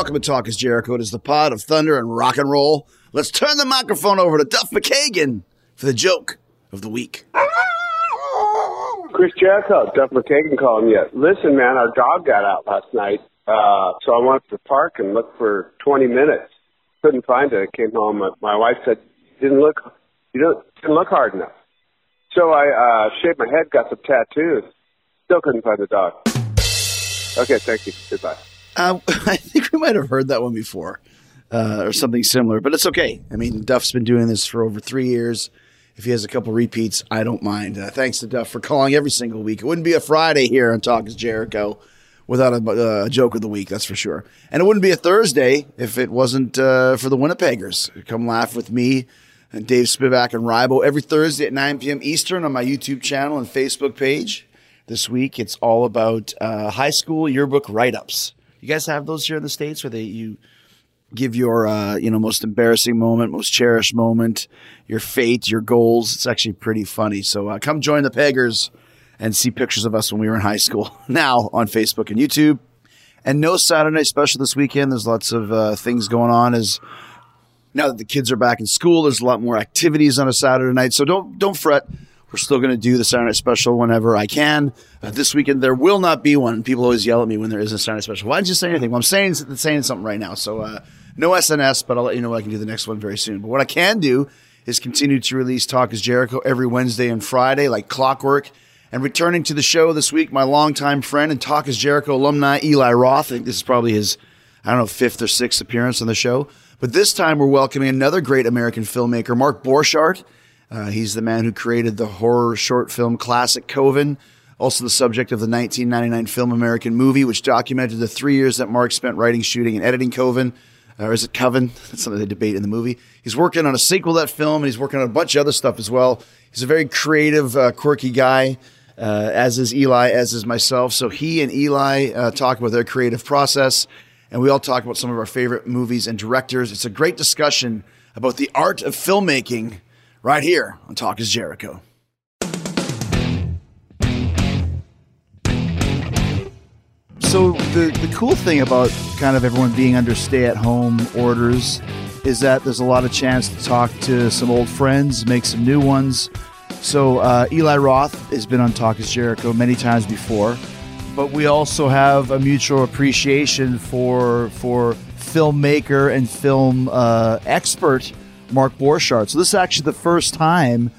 Welcome to Talk is Jericho. It is the pod of thunder and rock and roll. Let's turn the microphone over to Duff McKagan for the joke of the week. Chris Jericho, Duff McKagan calling you. Listen, man, our dog got out last night, so I went to the park and looked for 20 minutes. Couldn't find it. I came home. My wife said, "Didn't look hard enough." So I shaved my head, got some tattoos. Still couldn't find the dog. Okay, thank you. Goodbye. I think we might have heard that one before or something similar, but it's okay. I mean, Duff's been doing this for over 3 years. If he has a couple repeats, I don't mind. Thanks to Duff for calling every single week. It wouldn't be a Friday here on Talk is Jericho without a joke of the week, that's for sure. And it wouldn't be a Thursday if it wasn't for the Winnipeggers. Come laugh with me and Dave Spivak and Rybo every Thursday at 9 p.m. Eastern on my YouTube channel and Facebook page. This week, it's all about high school yearbook write-ups. You guys have those here in the States where you give your most embarrassing moment, most cherished moment, your fate, your goals. It's actually pretty funny. So come join the Peggers and see pictures of us when we were in high school now on Facebook and YouTube. And no Saturday Night Special this weekend. There's lots of things going on as now that the kids are back in school. There's a lot more activities on a Saturday night. So don't fret. We're still going to do the Saturday Night Special whenever I can. This weekend, there will not be one. People always yell at me when there isn't a Saturday Night Special. Why didn't you say anything? Well, I'm saying something right now. So no SNS, but I'll let you know I can do the next one very soon. But what I can do is continue to release Talk is Jericho every Wednesday and Friday, like clockwork. And returning to the show this week, my longtime friend and Talk is Jericho alumni, Eli Roth. I think this is probably his, I don't know, fifth or sixth appearance on the show. But this time we're welcoming another great American filmmaker, Mark Borchardt. He's the man who created the horror short film Classic Coven, also the subject of the 1999 film American Movie, which documented the 3 years that Mark spent writing, shooting, and editing Coven. Or is it Coven? That's something they debate in the movie. He's working on a sequel to that film, and he's working on a bunch of other stuff as well. He's a very creative, quirky guy, as is Eli, as is myself. So he and Eli talk about their creative process, and we all talk about some of our favorite movies and directors. It's a great discussion about the art of filmmaking right here on Talk is Jericho. So the cool thing about kind of everyone being under stay-at-home orders is that there's a lot of chance to talk to some old friends, make some new ones. So Eli Roth has been on Talk is Jericho many times before, but we also have a mutual appreciation for filmmaker and film expert Mark Borchardt. So this is actually the first time,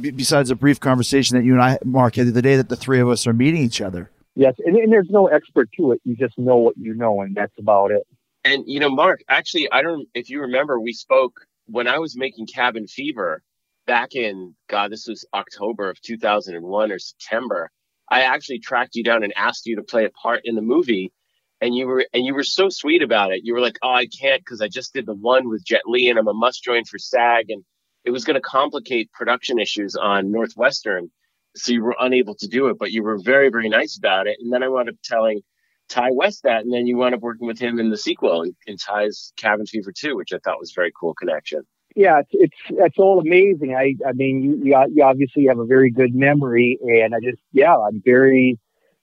besides a brief conversation that you and I, Mark, had the other day, that the three of us are meeting each other. Yes, and there's no expert to it. You just know what you know, and that's about it. And, you know, Mark, actually, I don't, if you remember, we spoke when I was making Cabin Fever back in, God, this was October of 2001 or September. I actually tracked you down and asked you to play a part in the movie. And you were so sweet about it. You were like, "Oh, I can't because I just did the one with Jet Li, and I'm a must join for SAG, and it was going to complicate production issues on Northwestern, so you were unable to do it." But you were very, very nice about it. And then I wound up telling Ti West that, and then you wound up working with him in the sequel in Ti's Cabin Fever 2, which I thought was a very cool connection. Yeah, it's all amazing. I mean, you obviously have a very good memory, and I'm very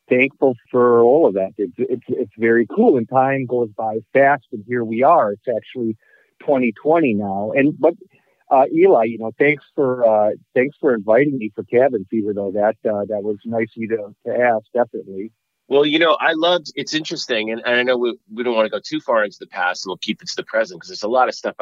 thankful for all of that. It's very cool, and time goes by fast, and here we are. It's actually 2020 now. And but Eli, you know, thanks for inviting me for Cabin Fever, though. That was nice of you to ask, definitely. Well, you know, it's interesting, and I know we don't want to go too far into the past, and we'll keep it to the present because there's a lot of stuff.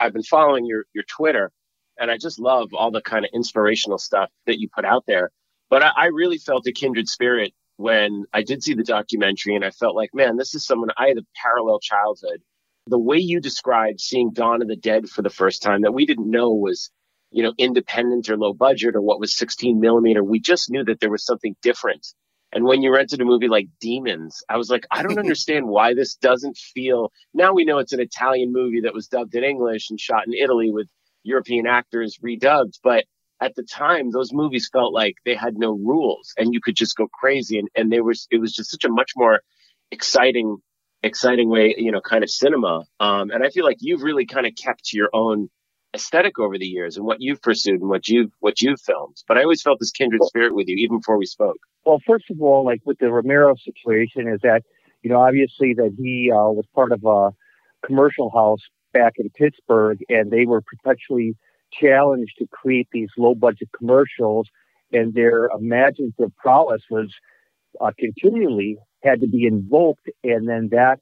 I've been following your Twitter, and I just love all the kind of inspirational stuff that you put out there. But I really felt a kindred spirit when I did see the documentary, and I felt like, man, this is someone, I had a parallel childhood. The way you described seeing Dawn of the Dead for the first time that we didn't know was, you know, independent or low budget or what was 16 millimeter. We just knew that there was something different. And when you rented a movie like Demons, I was like, I don't understand why this doesn't feel, now we know it's an Italian movie that was dubbed in English and shot in Italy with European actors redubbed, but at the time, those movies felt like they had no rules and you could just go crazy. And it was just such a much more exciting way, you know, kind of cinema. And I feel like you've really kind of kept to your own aesthetic over the years and what you've pursued and what you've filmed. But I always felt this kindred spirit with you, even before we spoke. Well, first of all, like with the Romero situation is that, you know, obviously that he was part of a commercial house back in Pittsburgh, and they were perpetually challenged to create these low-budget commercials, and their imaginative prowess was continually had to be invoked, and then that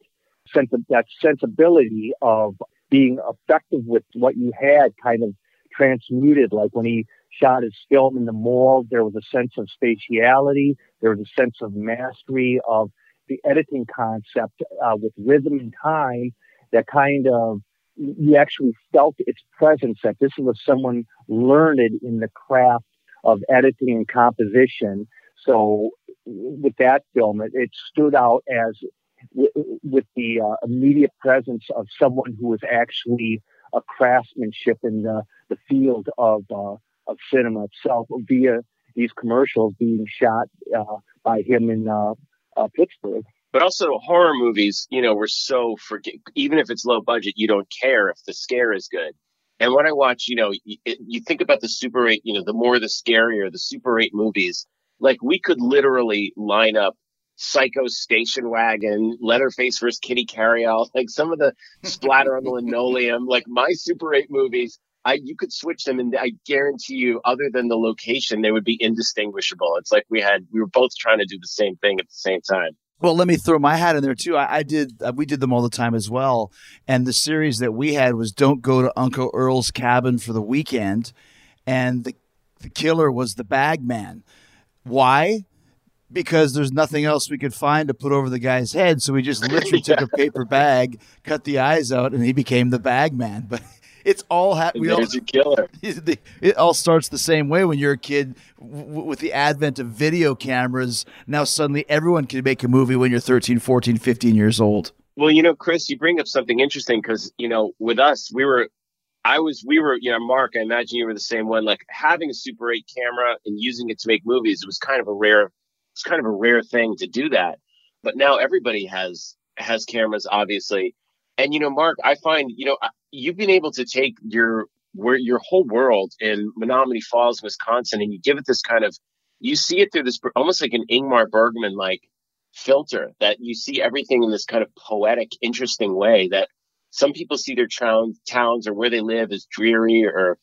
sensibility of being effective with what you had kind of transmuted. Like when he shot his film in the morgue, there was a sense of spatiality, there was a sense of mastery of the editing concept with rhythm and time that kind of, you actually felt its presence, that this was someone learned in the craft of editing and composition. So with that film, it stood out as with the immediate presence of someone who was actually a craftsmanship in the field of cinema itself via these commercials being shot by him in Pittsburgh. But also horror movies, you know, were so even if it's low budget, you don't care if the scare is good. And when I watch, you know, you think about the Super 8, you know, the more the scarier, the Super 8 movies, like we could literally line up Psycho Station Wagon, Leatherface vs. Kitty Carryall, like some of the splatter on the linoleum, like my Super 8 movies, you could switch them and I guarantee you, other than the location, they would be indistinguishable. It's like we were both trying to do the same thing at the same time. Well, let me throw my hat in there too. We did them all the time as well. And the series that we had was Don't Go to Uncle Earl's Cabin for the Weekend. And the killer was the bag man. Why? Because there's nothing else we could find to put over the guy's head. So we just literally took a paper bag, cut the eyes out, and he became the bag man. But it's all a killer. It all starts the same way when you're a kid with the advent of video cameras. Now suddenly everyone can make a movie when you're 13, 14, 15 years old. Well, you know, Chris, you bring up something interesting because, you know, with us, you know, Mark, I imagine you were the same one, like having a Super 8 camera and using it to make movies. It was kind of a rare thing to do that. But now everybody has cameras, obviously. And, you know, Mark, I find, you know, you've been able to take your whole world in Menominee Falls, Wisconsin, and you give it this kind of, you see it through this almost like an Ingmar Bergman like filter, that you see everything in this kind of poetic, interesting way that some people see their towns or where they live as dreary or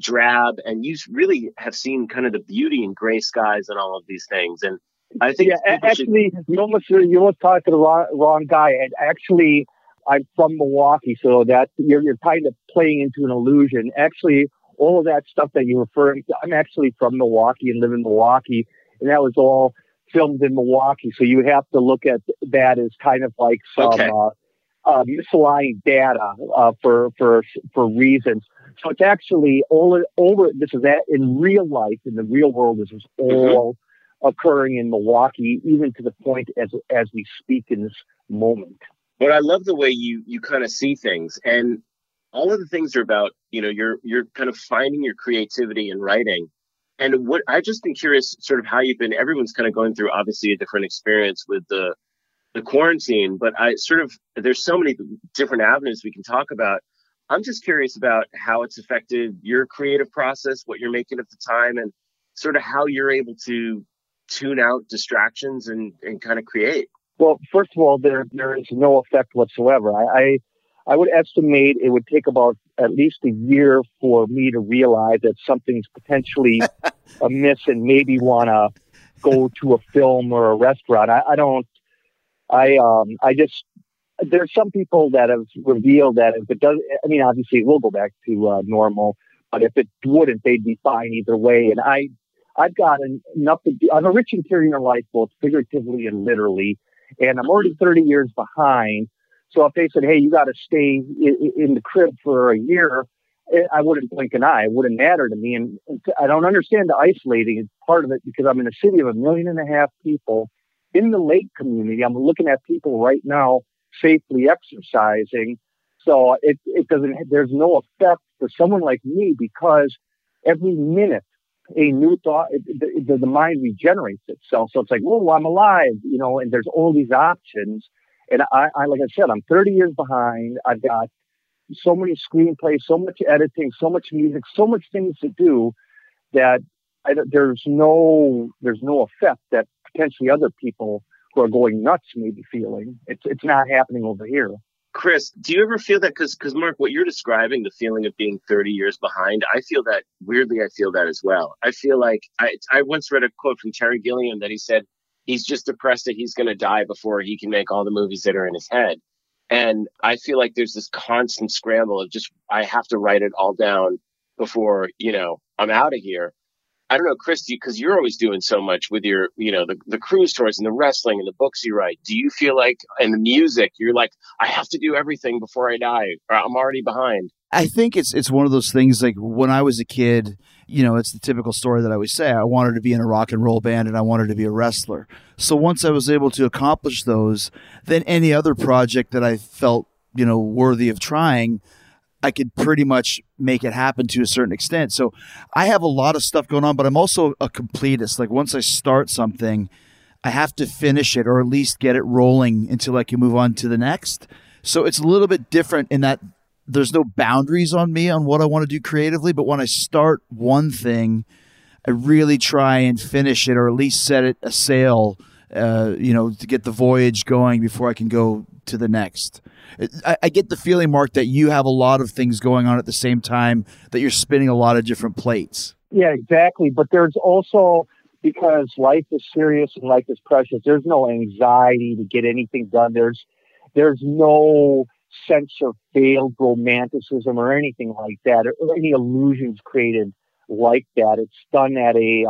drab. And you really have seen kind of the beauty and gray skies and all of these things. And I think you're talking to the wrong guy. And actually, I'm from Milwaukee, so that you're kind of playing into an illusion. Actually, all of that stuff that you're referring to, I'm actually from Milwaukee and live in Milwaukee, and that was all filmed in Milwaukee. So you have to look at that as kind of like some misaligned data for reasons. So it's actually all over. This is that in real life, in the real world, this is all occurring in Milwaukee, even to the point as we speak in this moment. But I love the way you kind of see things, and all of the things are about, you know, you're kind of finding your creativity in writing. And what I just been curious sort of how you've been, everyone's kind of going through obviously a different experience with the quarantine, but I sort of, there's so many different avenues we can talk about. I'm just curious about how it's affected your creative process, what you're making at the time, and sort of how you're able to tune out distractions and kind of create. Well, first of all, there is no effect whatsoever. I would estimate it would take about at least a year for me to realize that something's potentially amiss and maybe want to go to a film or a restaurant. There's some people that have revealed that if it does, I mean, obviously we'll go back to normal, but if it wouldn't, they'd be fine either way. And I've got enough to do. I'm a rich interior life, both figuratively and literally. And I'm already 30 years behind. So if they said, hey, you got to stay in the crib for a year, I wouldn't blink an eye. It wouldn't matter to me. And I don't understand the isolating is part of it, because I'm in a city of 1.5 million people in the lake community. I'm looking at people right now safely exercising. So it doesn't, there's no effect for someone like me, because every minute a new thought, the mind regenerates itself. So it's like, whoa, I'm alive, you know, and there's all these options. And I like I said, I'm 30 years behind. I've got so many screenplays, so much editing, so much music, so much things to do that there's no effect that potentially other people people are going nuts, maybe feeling. It's not happening over here. Chris, do you ever feel that? Because Mark, what you're describing, the feeling of being 30 years behind, I feel that, weirdly, I feel that as well. I feel like I once read a quote from Terry Gilliam that he said, he's just depressed that he's going to die before he can make all the movies that are in his head. And I feel like there's this constant scramble of just, I have to write it all down before, you know, I'm out of here. I don't know, Chris, because you're always doing so much with your, you know, the cruise tours and the wrestling and the books you write. Do you feel like, and the music, you're like, I have to do everything before I die, or I'm already behind? I think it's one of those things, like when I was a kid, you know, it's the typical story that I always say. I wanted to be in a rock and roll band and I wanted to be a wrestler. So once I was able to accomplish those, then any other project that I felt, you know, worthy of trying, I could pretty much make it happen to a certain extent. So I have a lot of stuff going on, but I'm also a completist. Like once I start something, I have to finish it or at least get it rolling until I can move on to the next. So it's a little bit different in that there's no boundaries on me on what I want to do creatively. But when I start one thing, I really try and finish it or at least set it a sail, you know, to get the voyage going before I can go to the next. I get the feeling, Mark, that you have a lot of things going on at the same time, that you're spinning a lot of different plates. Yeah, exactly. But there's also, because life is serious and life is precious, there's no anxiety to get anything done. There's no sense of failed romanticism or anything like that, or any illusions created like that. It's done at a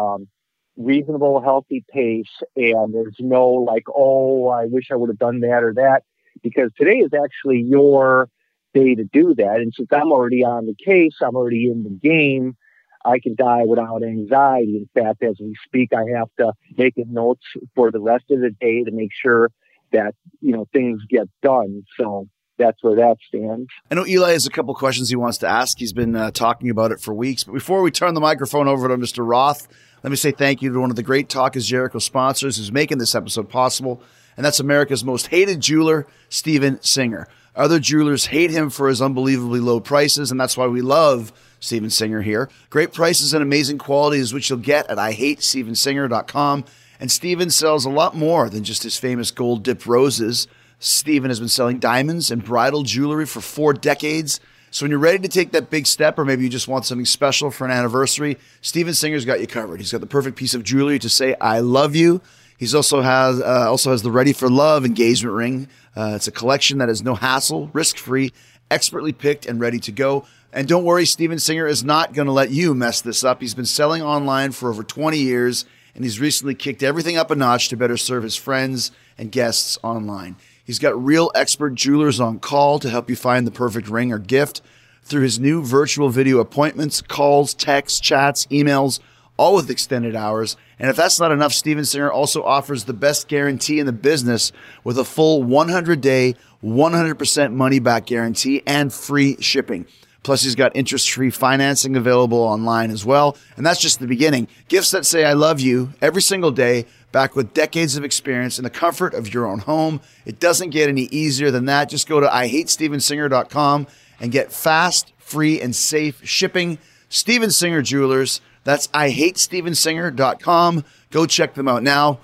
reasonable, healthy pace, and there's no like, oh, I wish I would have done that or that. Because today is actually your day to do that. And since I'm already on the case, I'm already in the game, I can die without anxiety. In fact, as we speak, I have to make notes for the rest of the day to make sure that, you know, things get done. So that's where that stands. I know Eli has a couple questions he wants to ask. He's been talking about it for weeks. But before we turn the microphone over to Mr. Roth, let me say thank you to one of the great Talk is Jericho sponsors who's making this episode possible. And that's America's most hated jeweler, Steven Singer. Other jewelers hate him for his unbelievably low prices, and that's why we love Steven Singer here. Great prices and amazing quality is what you'll get at IHateStevenSinger.com. And Steven sells a lot more than just his famous gold-dipped roses. Steven has been selling diamonds and bridal jewelry for 4 decades. So when you're ready to take that big step, or maybe you just want something special for an anniversary, Steven Singer's got you covered. He's got the perfect piece of jewelry to say, I love you. He's also has the Ready for Love engagement ring. It's a collection that is no hassle, risk-free, expertly picked, and ready to go. And don't worry, Steven Singer is not going to let you mess this up. He's been selling online for over 20 years, and he's recently kicked everything up a notch to better serve his friends and guests online. He's got real expert jewelers on call to help you find the perfect ring or gift through his new virtual video appointments, calls, texts, chats, emails, all with extended hours. And if that's not enough, Steven Singer also offers the best guarantee in the business with a full 100-day, 100% money-back guarantee and free shipping. Plus, he's got interest-free financing available online as well. And that's just the beginning. Gifts that say I love you every single day, back with decades of experience in the comfort of your own home. It doesn't get any easier than that. Just go to IHateStevenSinger.com and get fast, free, and safe shipping. Steven Singer Jewelers. That's IHateStevenSinger.com. Go check them out now.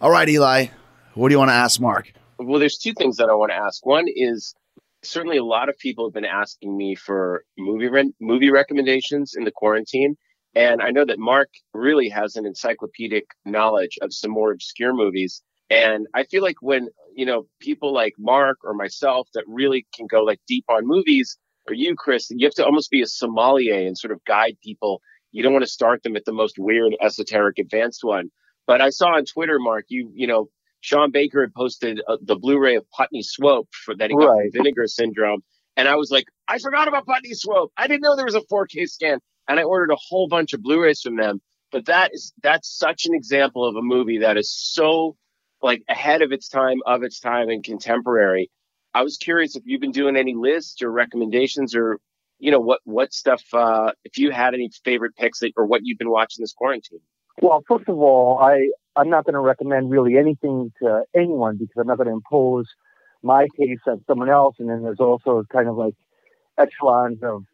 All right, Eli, what do you want to ask Mark? Well, there's 2 things that I want to ask. One is certainly a lot of people have been asking me for movie recommendations in the quarantine. And I know that Mark really has an encyclopedic knowledge of some more obscure movies. And I feel like when, you know, people like Mark or myself that really can go like deep on movies, or you, Chris, you have to almost be a sommelier and sort of guide people. You don't want to start them at the most weird, esoteric, advanced one. But I saw on Twitter, Mark, you know, Sean Baker had posted the Blu-ray of Putney Swope that he got from Vinegar Syndrome. And I was like, I forgot about Putney Swope. I didn't know there was a 4K scan. And I ordered a whole bunch of Blu-rays from them. But that's such an example of a movie that is so like ahead of its time and contemporary. I was curious if you've been doing any lists or recommendations, or you know, what stuff, if you had any favorite picks that, or what you've been watching this quarantine? Well, first of all, I'm not going to recommend really anything to anyone because I'm not going to impose my taste on someone else. And then there's also kind of like echelons of,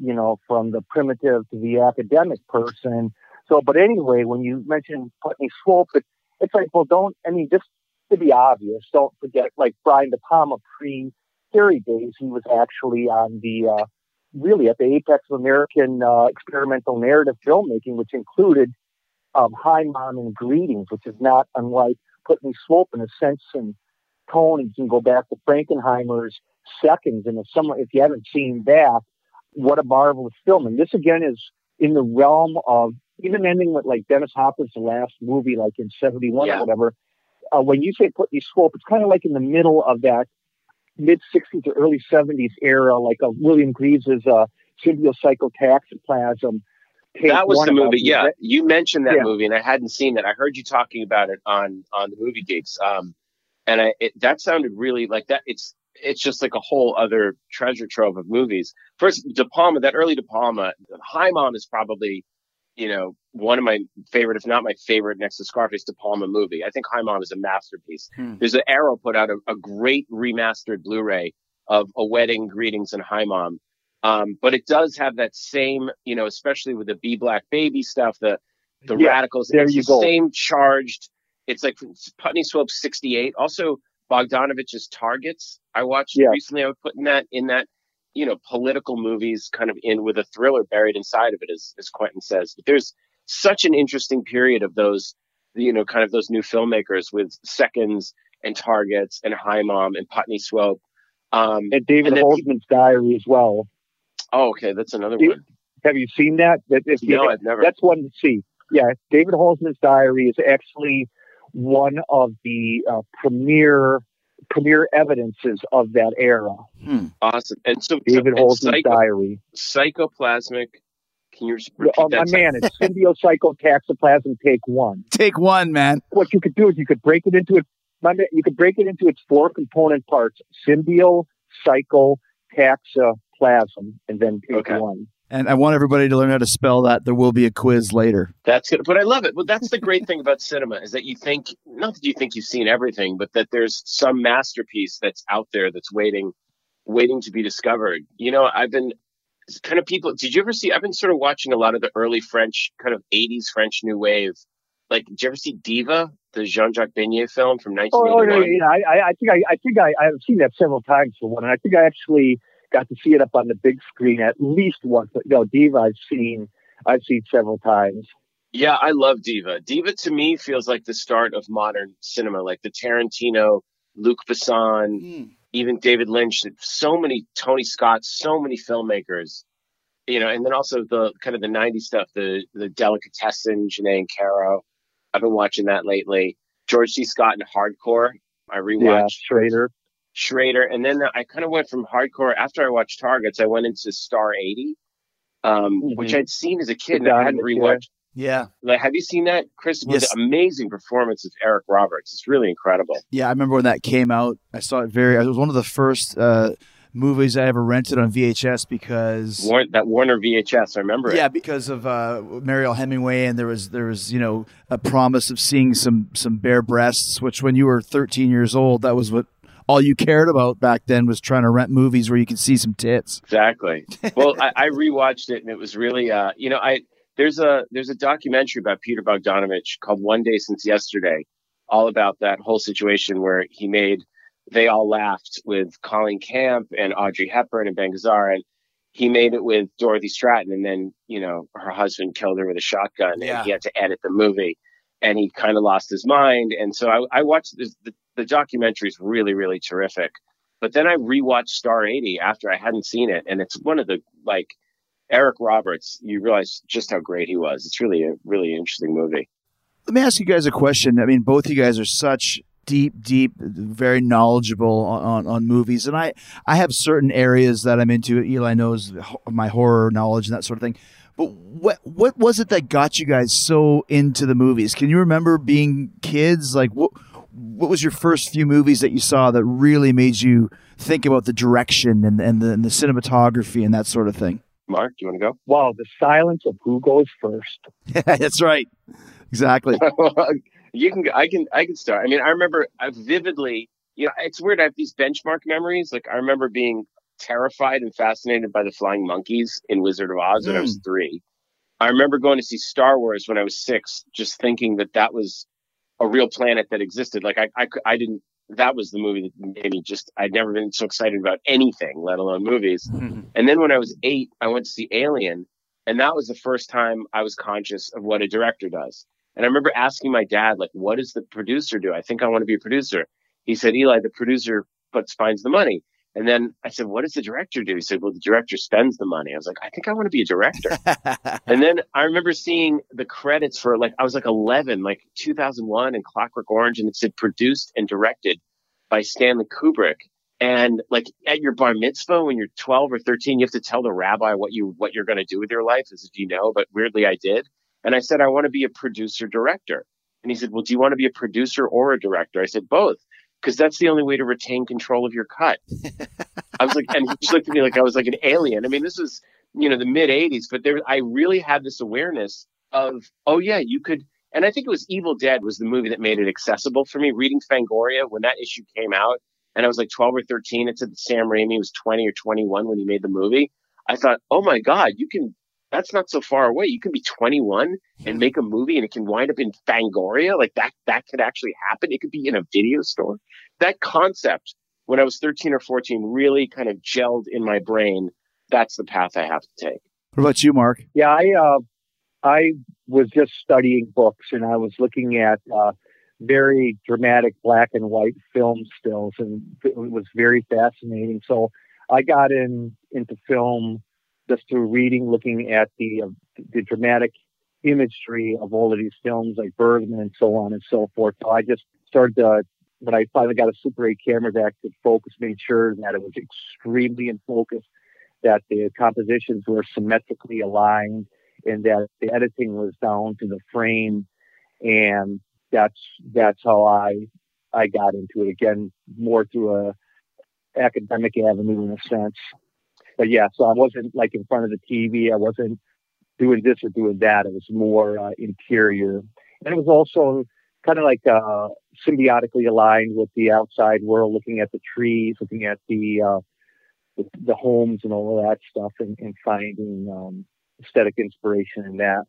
you know, from the primitive to the academic person. So, but anyway, when you mentioned Putney Swope, it's like, well, don't, I mean, just to be obvious, don't forget, like Brian De Palma pre-Carrie days, he was actually on the really at the apex of American experimental narrative filmmaking, which included Hi Mom and Greetings, which is not unlike Putney Swope in a sense and tone. You can go back to Frankenheimer's Seconds, and if you haven't seen that, what a marvelous film. And this again is in the realm of even ending with like Dennis Hopper's last movie, like in 71 or whatever. When you say Putney Swope, it's kind of like in the middle of that mid-60s to early-70s era, like a William Greaves' Symbiocycle Taxoplasm. That was the movie, yeah. You mentioned that movie, and I hadn't seen it. I heard you talking about it on the Movie Geeks, and that sounded really like that. It's just like a whole other treasure trove of movies. First, De Palma, that early De Palma, Hi Mom is probably, you know, one of my favorite, if not my favorite, next to Scarface, De Palma movie. I think Hi Mom is a masterpiece. There's an Arrow put out a great remastered Blu-ray of A Wedding, Greetings, and Hi Mom. But it does have that same, you know, especially with the Be Black Baby stuff, the Radicals. There you go. Same charged. It's like Putney Swope 68. Also, Bogdanovich's Targets. I watched recently. I was putting that in that, you know, political movies kind of in with a thriller buried inside of it, as Quentin says. But there's such an interesting period of those, you know, kind of those new filmmakers with Seconds and Targets and Hi Mom and Putney Swope. And David Holzman's Diary as well. Oh, okay. That's another one. Have you seen that? No, I've never. That's one to see. Yeah. David Holzman's Diary is actually one of the premier evidences of that era. Awesome. And so David Holzman's Diary. Psychoplasmic. Can you repeat that? Man, it's Symbiocycle Taxoplasm Take 1. Take 1, man. What you could do is you could break it into it. You could break it into its 4 component parts: Symbiocycle Taxoplasm, and then Take 1. And I want everybody to learn how to spell that. There will be a quiz later. That's good. But I love it. Well, that's the great thing about cinema is that you think, not that you think you've seen everything, but that there's some masterpiece that's out there that's waiting to be discovered. You know, I've been kind of did you ever see, I've been sort of watching a lot of the early French, kind of 80s French New Wave. Like, did you ever see Diva, the Jean-Jacques Beignet film from 1981? I think I've seen that several times for one. And I think I actually got to see it up on the big screen at least once. No, Diva I've seen several times. Yeah, I love Diva. Diva to me feels like the start of modern cinema, like the Tarantino, Luc Besson, even David Lynch, so many Tony Scott, so many filmmakers, you know, and then also the kind of the 90s stuff, the Delicatessen, Jhené and Caro. I've been watching that lately. George C. Scott and Hardcore. I rewatched Schrader, and then I kind of went from Hardcore. After I watched Targets, I went into Star 80, which I'd seen as a kid and I hadn't rewatched. Yeah. Like, have you seen that, Chris? Yes. The amazing performance of Eric Roberts. It's really incredible. Yeah, I remember when that came out. I saw it it was one of the first movies I ever rented on VHS because that Warner VHS, I remember it. Yeah, because of Mariel Hemingway, and there was you know, a promise of seeing some bare breasts, which when you were 13 years old, that was what all you cared about back then, was trying to rent movies where you could see some tits. Exactly. Well, I rewatched it, and it was really, you know, there's a documentary about Peter Bogdanovich called One Day Since Yesterday, all about that whole situation where he made They All Laughed with Colleen Camp and Audrey Hepburn and Bengazar, and he made it with Dorothy Stratton, and then, you know, her husband killed her with a shotgun, and he had to edit the movie, and he kind of lost his mind. And so I watched this. The documentary is really, really terrific. But then I rewatched Star 80 after I hadn't seen it. And it's one of the, like, Eric Roberts, you realize just how great he was. It's really a really interesting movie. Let me ask you guys a question. I mean, both you guys are such deep, very knowledgeable on movies. And I have certain areas that I'm into. Eli knows my horror knowledge and that sort of thing. But what was it that got you guys so into the movies? Can you remember being kids? Like, what was your first few movies that you saw that really made you think about the direction and the cinematography and that sort of thing? Mark, do you want to go? Wow, the silence of who goes first. That's right. Exactly. You can. I can start. I mean, I remember vividly. You know, it's weird. I have these benchmark memories. Like, I remember being terrified and fascinated by the flying monkeys in Wizard of Oz when I was 3. I remember going to see Star Wars when I was 6, just thinking that was a real planet that existed. Like I didn't, that was the movie that made me just, I'd never been so excited about anything, let alone movies. Mm-hmm. And then when I was 8, I went to see Alien. And that was the first time I was conscious of what a director does. And I remember asking my dad, like, what does the producer do? I think I want to be a producer. He said, Eli, the producer finds the money. And then I said, what does the director do? He said, well, the director spends the money. I was like, I think I want to be a director. And then I remember seeing the credits for, like, I was like 11, like 2001 and Clockwork Orange. And it said produced and directed by Stanley Kubrick. And like at your bar mitzvah, when you're 12 or 13, you have to tell the rabbi what you're going to do with your life, as if you know, but weirdly I did. And I said, I want to be a producer director. And he said, well, do you want to be a producer or a director? I said, both. Because that's the only way to retain control of your cut. I was like, and he just looked at me like I was like an alien. I mean, this was, you know, the mid 80s, but there, I really had this awareness of, oh yeah, you could. And I think it was Evil Dead was the movie that made it accessible for me. Reading Fangoria, when that issue came out and I was like 12 or 13, it said that Sam Raimi was 20 or 21 when he made the movie. I thought, oh my God, you can, that's not so far away. You can be 21 and make a movie and it can wind up in Fangoria. Like that could actually happen. It could be in a video store. That concept, when I was 13 or 14, really kind of gelled in my brain. That's the path I have to take. What about you, Mark? Yeah, I was just studying books and I was looking at very dramatic black and white film stills, and it was very fascinating. So I got into film just through reading, looking at the dramatic imagery of all of these films like Bergman and so on and so forth. So I just started to, when I finally got a Super 8 camera that could focus, made sure that it was extremely in focus, that the compositions were symmetrically aligned, and that the editing was down to the frame. And that's how I got into it. Again, more through a academic avenue in a sense. But yeah, so I wasn't like in front of the TV. I wasn't doing this or doing that. It was more interior. And it was also kind of like symbiotically aligned with the outside world, looking at the trees, looking at the homes and all of that stuff, and finding aesthetic inspiration in that.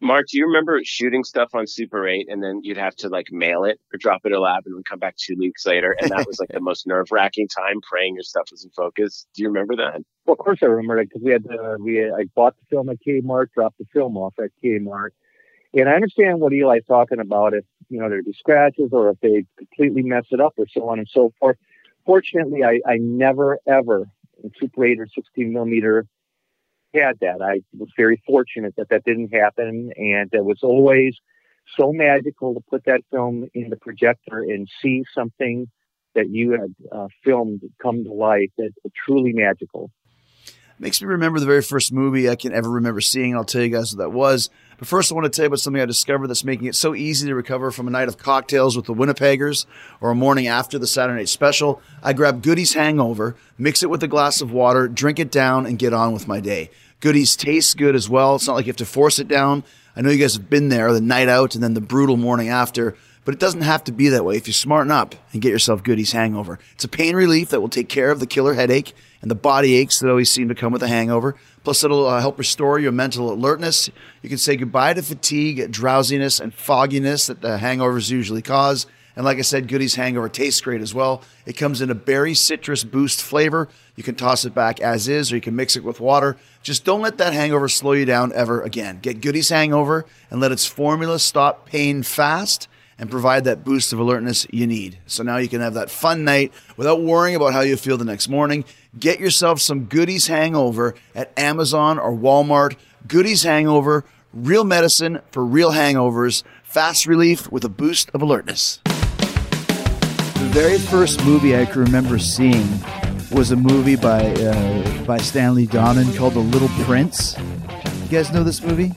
Mark, do you remember shooting stuff on Super 8 and then you'd have to like mail it or drop it to a lab and we'd come back 2 weeks later? And that was like the most nerve wracking time, praying your stuff was in focus. Do you remember that? Well, of course I remember it, because I bought the film at Kmart, dropped the film off at Kmart. And I understand what Eli's talking about, if, you know, there'd be scratches or if they completely mess it up or so on and so forth. Fortunately, I never, ever in Super 8 or 16 millimeter had that. I was very fortunate that didn't happen, and it was always so magical to put that film in the projector and see something that you had filmed come to life. That's truly magical. Makes me remember the very first movie I can ever remember seeing. I'll tell you guys what that was. But first, I want to tell you about something I discovered that's making it so easy to recover from a night of cocktails with the Winnipeggers or a morning after the Saturday Night Special. I grab Goody's Hangover, mix it with a glass of water, drink it down, and get on with my day. Goody's tastes good as well. It's not like you have to force it down. I know you guys have been there, the night out and then the brutal morning after. But it doesn't have to be that way if you smarten up and get yourself Goody's Hangover. It's a pain relief that will take care of the killer headache and the body aches that always seem to come with a hangover. Plus, it'll help restore your mental alertness. You can say goodbye to fatigue, drowsiness, and fogginess that the hangovers usually cause. And like I said, Goody's Hangover tastes great as well. It comes in a berry citrus boost flavor. You can toss it back as is, or you can mix it with water. Just don't let that hangover slow you down ever again. Get Goody's Hangover and let its formula stop pain fast and provide that boost of alertness you need. So now you can have that fun night without worrying about how you feel the next morning. Get yourself some Goody's Hangover at Amazon or Walmart. Goody's Hangover, real medicine for real hangovers, fast relief with a boost of alertness. The very first movie I can remember seeing was a movie by Stanley Donen called The Little Prince. You guys know this movie?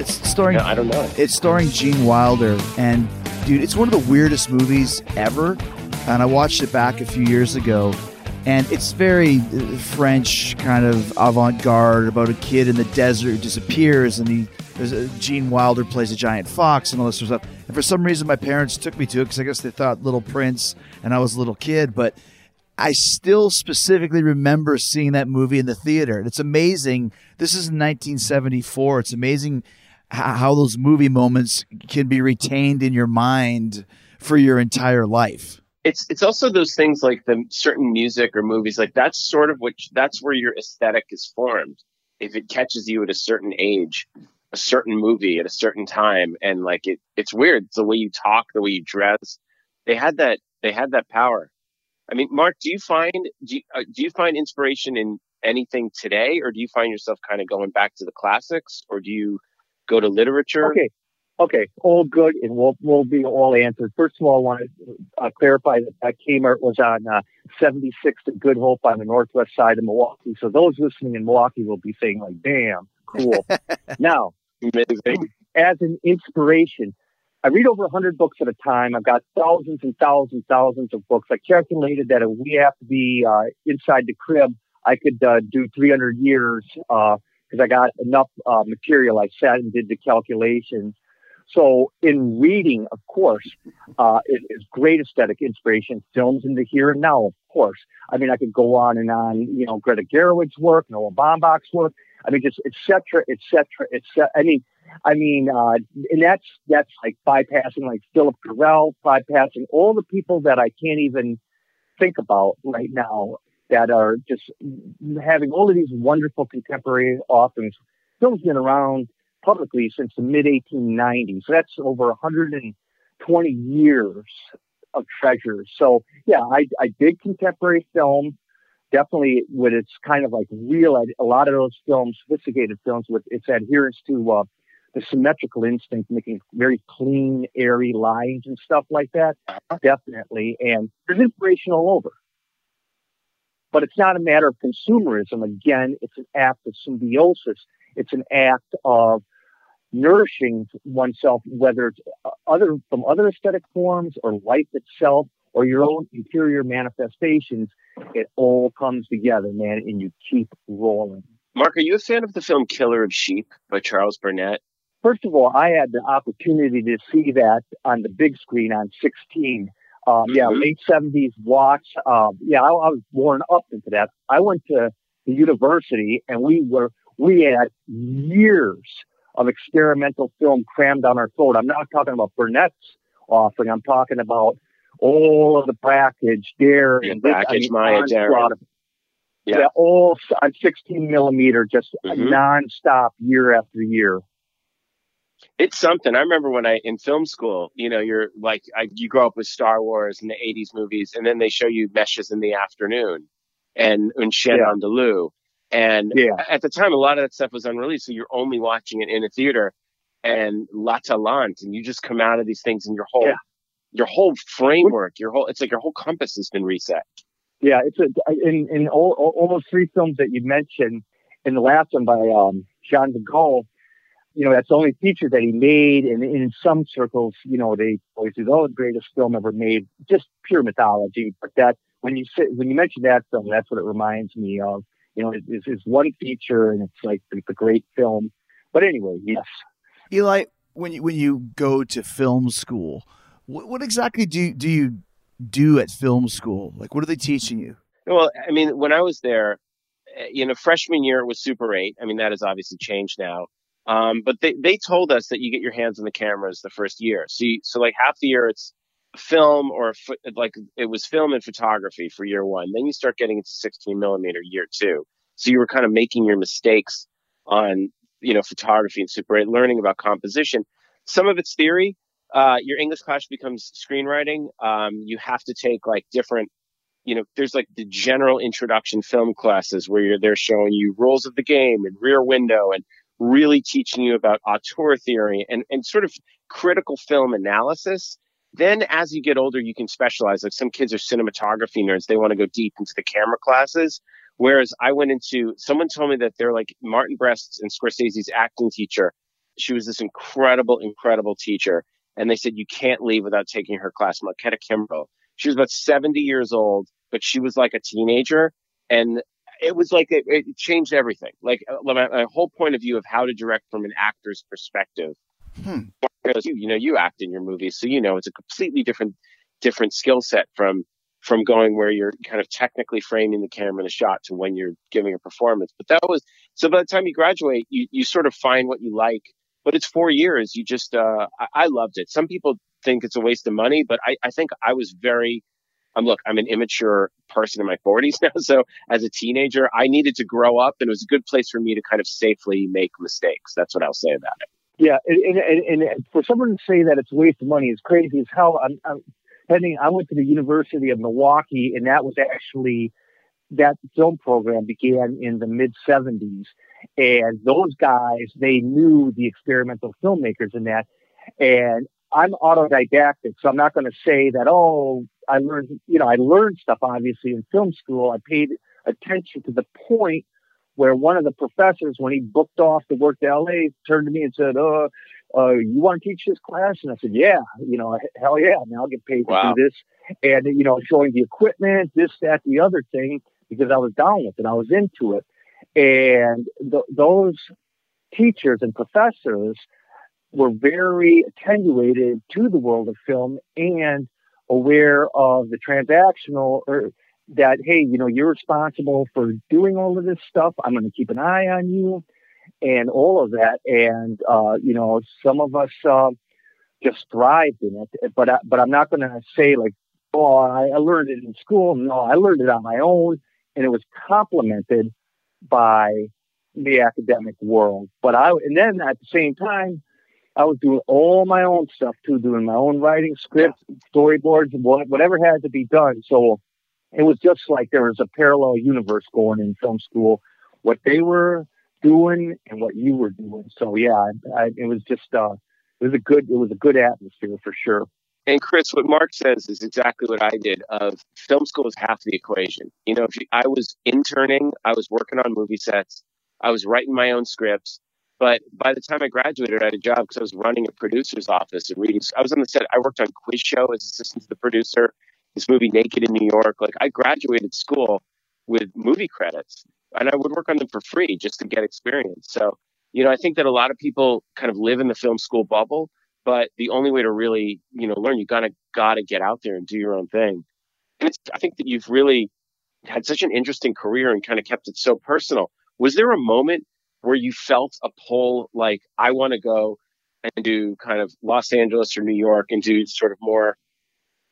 It's starring, no, I don't know. It's starring Gene Wilder, and dude, it's one of the weirdest movies ever, and I watched it back a few years ago, and it's very French, kind of avant-garde, about a kid in the desert who disappears, and Gene Wilder plays a giant fox and all this sort of stuff. And for some reason, my parents took me to it, because I guess they thought Little Prince, and I was a little kid, but I still specifically remember seeing that movie in the theater, and it's amazing. This is 1974. It's amazing how those movie moments can be retained in your mind for your entire life. It's also those things like the certain music or movies, like that's sort of which that's where your aesthetic is formed. If it catches you at a certain age, a certain movie at a certain time. And like, it's weird. It's the way you talk, the way you dress, they had that power. I mean, Mark, do you find inspiration in anything today, or do you find yourself kind of going back to the classics, or do you go to literature? Okay. All good. And we'll be all answered. First of all, I want to clarify that Kmart was on 76th and Good Hope on the northwest side of Milwaukee. So those listening in Milwaukee will be saying like, damn, cool. Now, amazing. As an inspiration, I read over 100 books at a time. I've got thousands and thousands of books. I calculated that if we have to be inside the crib, I could do 300 years because I got enough material. I sat and did the calculations. So in reading, of course, it is great aesthetic inspiration, films in the here and now, of course. I mean, I could go on and on, you know, Greta Gerwig's work, Noah Baumbach's work. I mean, just et cetera. And that's like bypassing like Philip Carell, bypassing all the people that I can't even think about right now that are just having all of these wonderful contemporary authors. Film's been around publicly since the mid-1890s. So that's over 120 years of treasure. So, yeah, I did contemporary film, definitely with its kind of like real, a lot of those films, sophisticated films, with its adherence to the symmetrical instinct, making very clean, airy lines and stuff like that, definitely. And there's inspiration all over. But it's not a matter of consumerism. Again, it's an act of symbiosis. It's an act of nourishing oneself, whether it's from other aesthetic forms or life itself or your own interior manifestations. It all comes together, man, and you keep rolling. Mark, are you a fan of the film Killer of Sheep by Charles Burnett? First of all, I had the opportunity to see that on the big screen on 16. Late 70s watch. I was born up into that. I went to the university, and we had years of experimental film crammed down our throat. I'm not talking about Burnett's offering. I'm talking about all of the package, Dare, and Package, Maya, Dare. Yeah, all on 16 millimeter, just nonstop year after year. It's something. I remember when in film school, you know, you're like, you grow up with Star Wars and the 80s movies, and then they show you Meshes in the Afternoon and Un Chien Andalou. And at the time, a lot of that stuff was unreleased, so you're only watching it in a theater, and La Talente, and you just come out of these things, and your whole framework, it's like your whole compass has been reset. Yeah, it's in all those three films that you mentioned, and the last one by Jean de Gaulle. You know, that's the only feature that he made. And in some circles, you know, they always do the greatest film ever made, just pure mythology. But that when you mention that film, that's what it reminds me of. You know, it's one feature and it's like the great film. But anyway, yes. Eli, when you go to film school, what exactly do you do at film school? Like, what are they teaching you? Well, I mean, when I was there, you know, freshman year it was Super 8. I mean, that has obviously changed now. But they told us that you get your hands on the cameras the first year. So like half the year it's film it was film and photography for year one. Then you start getting into 16 millimeter year two. So you were kind of making your mistakes on, you know, photography and Super 8, learning about composition. Some of it's theory. Your English class becomes screenwriting. You have to take like different, you know, there's like the general introduction film classes where they're showing you rules of the game and Rear Window and really teaching you about auteur theory and sort of critical film analysis. Then as you get older, you can specialize. Like some kids are cinematography nerds. They want to go deep into the camera classes. Whereas I went into, someone told me that they're like Martin Brest and Scorsese's acting teacher. She was this incredible, incredible teacher. And they said, you can't leave without taking her class. Marquetta Kimbrough. She was about 70 years old, but she was like a teenager. And it was like it changed everything. Like my whole point of view of how to direct from an actor's perspective. You know, you act in your movies, so you know it's a completely different skill set from going where you're kind of technically framing the camera in a shot to when you're giving a performance. But that was so. By the time you graduate, you sort of find what you like. But it's 4 years. You just, I loved it. Some people think it's a waste of money, but I think I was very, look, I'm an immature person in my 40s now. So as a teenager, I needed to grow up, and it was a good place for me to kind of safely make mistakes. That's what I'll say about it. Yeah. And for someone to say that it's a waste of money is crazy as hell. I went to the University of Milwaukee, and that was actually, that film program began in the mid-70s. And those guys, they knew the experimental filmmakers in that. And I'm autodidactic, so I'm not going to say that, oh, I learned stuff, obviously, in film school. I paid attention to the point where one of the professors, when he booked off to work to LA, turned to me and said, you want to teach this class? And I said, yeah, hell yeah, now I'll get paid to do this. And, showing the equipment, this, that, the other thing, because I was down with it. I was into it. And those teachers and professors were very attenuated to the world of film and aware of the transactional, or that, hey, you're responsible for doing all of this stuff. I'm going to keep an eye on you and all of that. And, some of us just thrived in it. But I'm not going to say like, oh, I learned it in school. No, I learned it on my own. And it was complemented by the academic world. But then at the same time, I was doing all my own stuff too, doing my own writing, scripts, storyboards, whatever had to be done. So it was just like there was a parallel universe going in film school, what they were doing and what you were doing. So yeah, it was just it was a good atmosphere for sure. And Chris, what Mark says is exactly what I did. Film school is half the equation. I was interning, I was working on movie sets, I was writing my own scripts. But by the time I graduated, I had a job because I was running a producer's office and reading. I was on the set. I worked on Quiz Show as assistant to the producer, this movie Naked in New York. Like, I graduated school with movie credits, and I would work on them for free just to get experience. So, I think that a lot of people kind of live in the film school bubble, but the only way to really, learn, you gotta get out there and do your own thing. And I think that you've really had such an interesting career and kind of kept it so personal. Was there a moment where you felt a pull, like, I want to go and do kind of Los Angeles or New York and do sort of more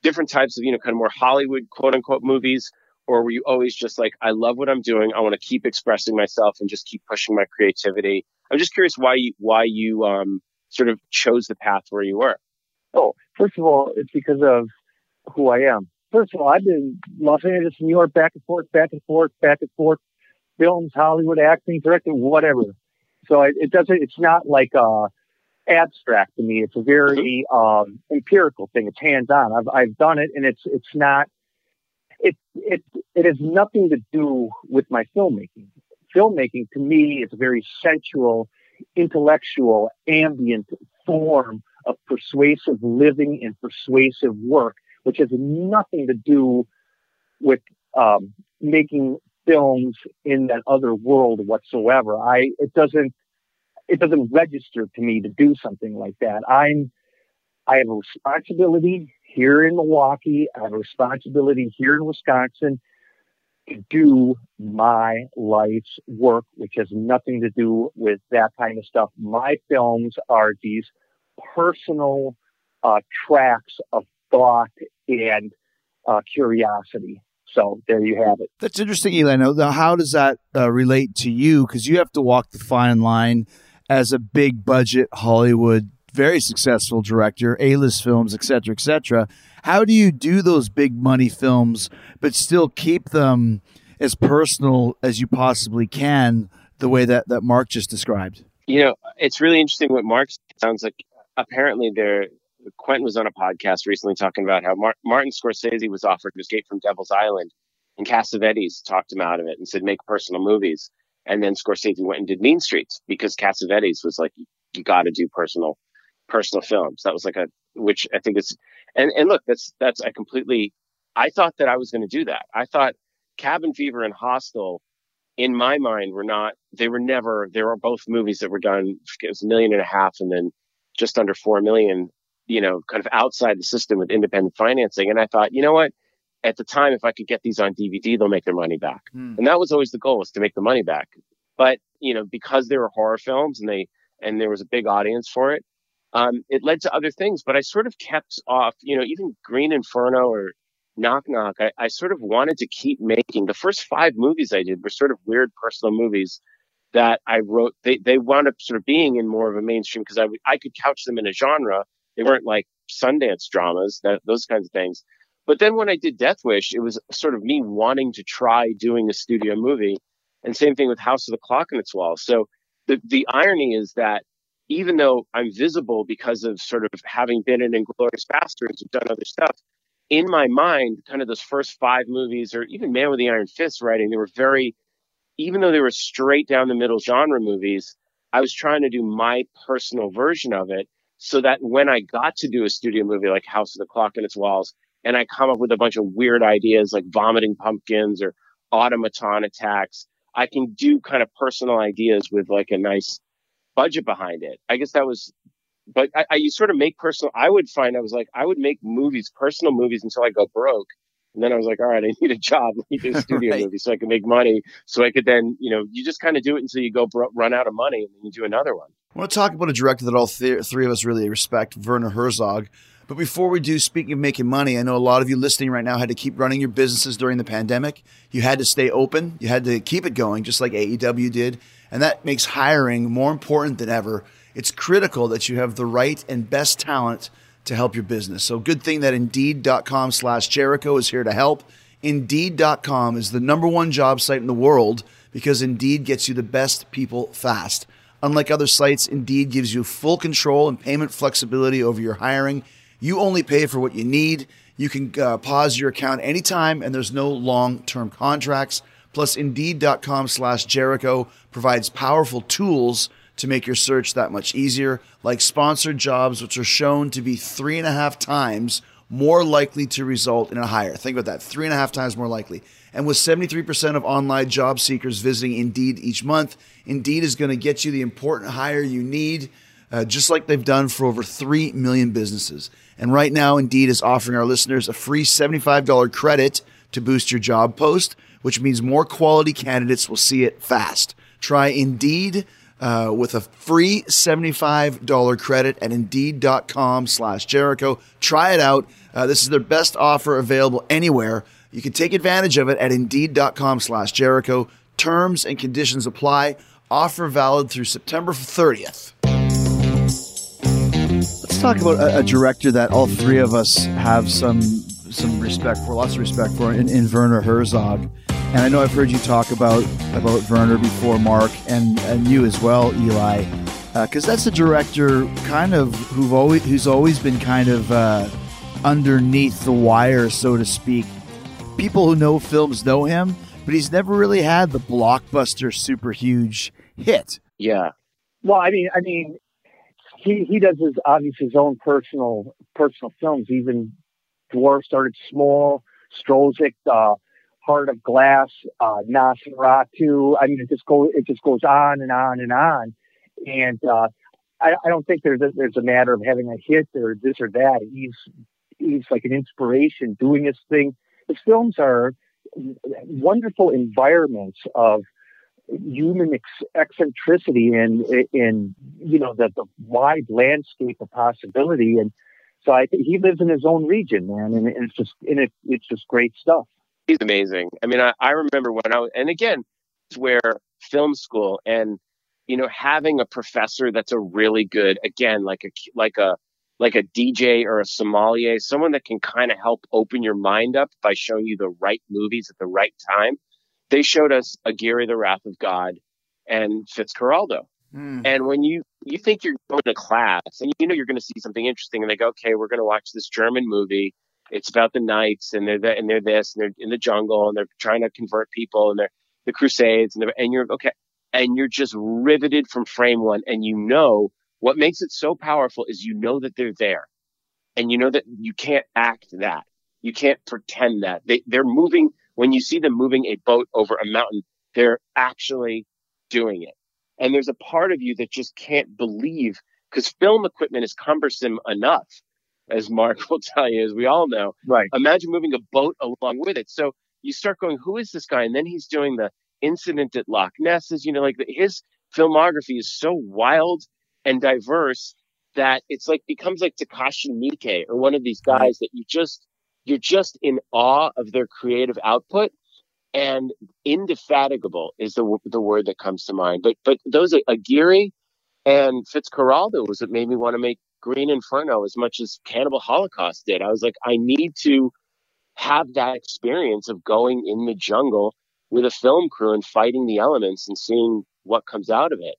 different types of, kind of more Hollywood, quote unquote, movies? Or were you always just like, I love what I'm doing, I want to keep expressing myself and just keep pushing my creativity? I'm just curious why you sort of chose the path where you were. Oh, first of all, it's because of who I am. First of all, I've been Los Angeles, New York, back and forth, back and forth, back and forth. Films, Hollywood, acting, directing, whatever. So it's not like abstract to me. It's a very empirical thing. It's hands on. I've done it, and it has nothing to do with my filmmaking. Filmmaking to me is a very sensual, intellectual, ambient form of persuasive living and persuasive work, which has nothing to do with making films in that other world whatsoever. It doesn't register to me to do something like that. I have a responsibility here in Milwaukee. I have a responsibility here in Wisconsin to do my life's work, which has nothing to do with that kind of stuff. My films are these personal tracks of thought and curiosity. So there you have it. That's interesting, Eli. Now, how does that relate to you? Because you have to walk the fine line as a big budget Hollywood, very successful director, A-list films, et cetera, et cetera. How do you do those big money films, but still keep them as personal as you possibly can, the way that Mark just described? It's really interesting what Mark sounds like. Apparently Quentin was on a podcast recently talking about how Martin Scorsese was offered to escape from Devil's Island, and Cassavetes talked him out of it and said, make personal movies. And then Scorsese went and did Mean Streets because Cassavetes was like, you got to do personal films. That was like which I think is, and look, that's I thought that I was going to do that. I thought Cabin Fever and Hostel in my mind they were both movies that were done. It was $1.5 million and then just under $4 million. Kind of outside the system with independent financing. And I thought, you know what, at the time, if I could get these on DVD, they'll make their money back. And that was always the goal, was to make the money back. But, because they were horror films and they and there was a big audience for it. It led to other things, but I sort of kept off, you know, even Green Inferno or Knock Knock. I sort of wanted to keep making. The first five movies I did were sort of weird personal movies that I wrote. They wound up sort of being in more of a mainstream because I could couch them in a genre. They weren't like Sundance dramas, those kinds of things. But then when I did Death Wish, it was sort of me wanting to try doing a studio movie. And same thing with House of the Clock on its Wall. So the irony is that even though I'm visible because of sort of having been in Inglourious Bastards and done other stuff, in my mind, kind of those first five movies or even Man with the Iron Fist writing, they were very, even though they were straight down the middle genre movies, I was trying to do my personal version of it so that when I got to do a studio movie like House of the Clock on its Walls, and I come up with a bunch of weird ideas like Vomiting Pumpkins or Automaton Attacks, I can do kind of personal ideas with like a nice budget behind it. I guess that was, but you sort of make personal, I would make movies, personal movies until I go broke. And then I was like, all right, I need a job. Let me do a studio movie so I can make money. So I could then, you know, you just kind of do it until you go run out of money and then you do another one. I want to talk about a director that all three of us really respect, Werner Herzog. But before we do, speaking of making money, I know a lot of you listening right now had to keep running your businesses during the pandemic. You had to stay open. You had to keep it going, just like AEW did. And that makes hiring more important than ever. It's critical that you have the right and best talent to help your business. So good thing that Indeed.com/Jericho is here to help. Indeed.com is the #1 job site in the world because Indeed gets you the best people fast. Unlike other sites, Indeed gives you full control and payment flexibility over your hiring. You only pay for what you need. You can pause your account anytime, and there's no long-term contracts. Plus, Indeed.com/Jericho provides powerful tools to make your search that much easier, like sponsored jobs, which are shown to be 3.5 times more likely to result in a hire. Think about that, 3.5 times more likely. And with 73% of online job seekers visiting Indeed each month, Indeed is going to get you the important hire you need, just like they've done for over 3 million businesses. And right now, Indeed is offering our listeners a free $75 credit to boost your job post, which means more quality candidates will see it fast. Try Indeed with a free $75 credit at Indeed.com/Jericho. Try it out. This is their best offer available anywhere. You can take advantage of it at Indeed.com/Jericho. Terms and conditions apply. Offer valid through September 30th. Let's talk about a director that all three of us have some respect for, lots of respect for, in Werner Herzog. And I know I've heard you talk about Werner before, Mark, and you as well, Eli, because that's a director kind of who's always been kind of underneath the wire, so to speak. People who know films know him, but he's never really had the blockbuster super huge hit. Yeah. Well, I mean, he does his own personal films. Even Dwarf started small. Strozik, Heart of Glass, Nosferatu. I mean, it just goes on and on and on. And I don't think there's a matter of having a hit or this or that. He's like an inspiration, doing his thing. His films are wonderful environments of human eccentricity in you know the wide landscape of possibility. And so I think he lives in his own region, man, and it's just great stuff. He's amazing. I mean, I remember when I was, and again, it's where film school and, you know, having a professor that's a really good, again, like a DJ or a sommelier, someone that can kind of help open your mind up by showing you the right movies at the right time. They showed us Aguirre, The Wrath of God and Fitzcarraldo. Mm. And when you think you're going to class and you know you're going to see something interesting and they go, okay, we're going to watch this German movie. It's about the knights and they're this and they're in the jungle and they're trying to convert people and they're the Crusades and you're okay. And you're just riveted from frame one. And you know, what makes it so powerful is, you know, that they're there and you know that you can't act that. You can't pretend that they're moving. When you see them moving a boat over a mountain, they're actually doing it. And there's a part of you that just can't believe, because film equipment is cumbersome enough, as Mark will tell you, as we all know. Right. Imagine moving a boat along with it. So you start going, who is this guy? And then he's doing the incident at Loch Ness. You know, like his filmography is so wild and diverse that it's like becomes like Takashi Miike or one of these guys that you're just in awe of their creative output. And indefatigable is the word that comes to mind. But those Aguirre and Fitzcarraldo was what made me want to make Green Inferno as much as Cannibal Holocaust did. I was like, I need to have that experience of going in the jungle with a film crew and fighting the elements and seeing what comes out of it.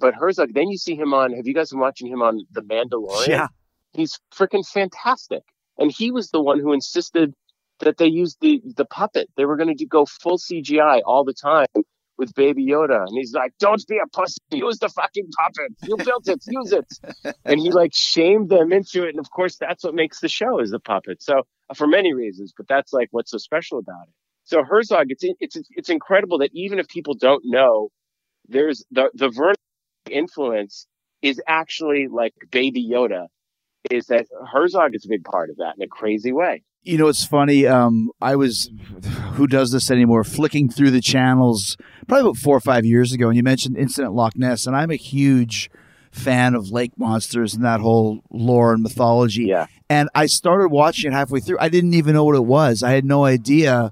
But Herzog, then you see him on, have you guys been watching him on The Mandalorian? Yeah. He's freaking fantastic. And he was the one who insisted that they used the puppet. They were going to go full CGI all the time with Baby Yoda. And he's like, don't be a pussy. Use the fucking puppet. You built it. Use it. And he like shamed them into it. And of course, that's what makes the show is the puppet. So for many reasons, but that's like what's so special about it. So Herzog, it's incredible that even if people don't know, there's the Verne influence is actually like Baby Yoda, is that Herzog is a big part of that in a crazy way. You know, it's funny. I was, who does this anymore, flicking through the channels probably about 4 or 5 years ago, and you mentioned Incident Loch Ness, and I'm a huge fan of lake monsters and that whole lore and mythology. Yeah. And I started watching it halfway through. I didn't even know what it was. I had no idea.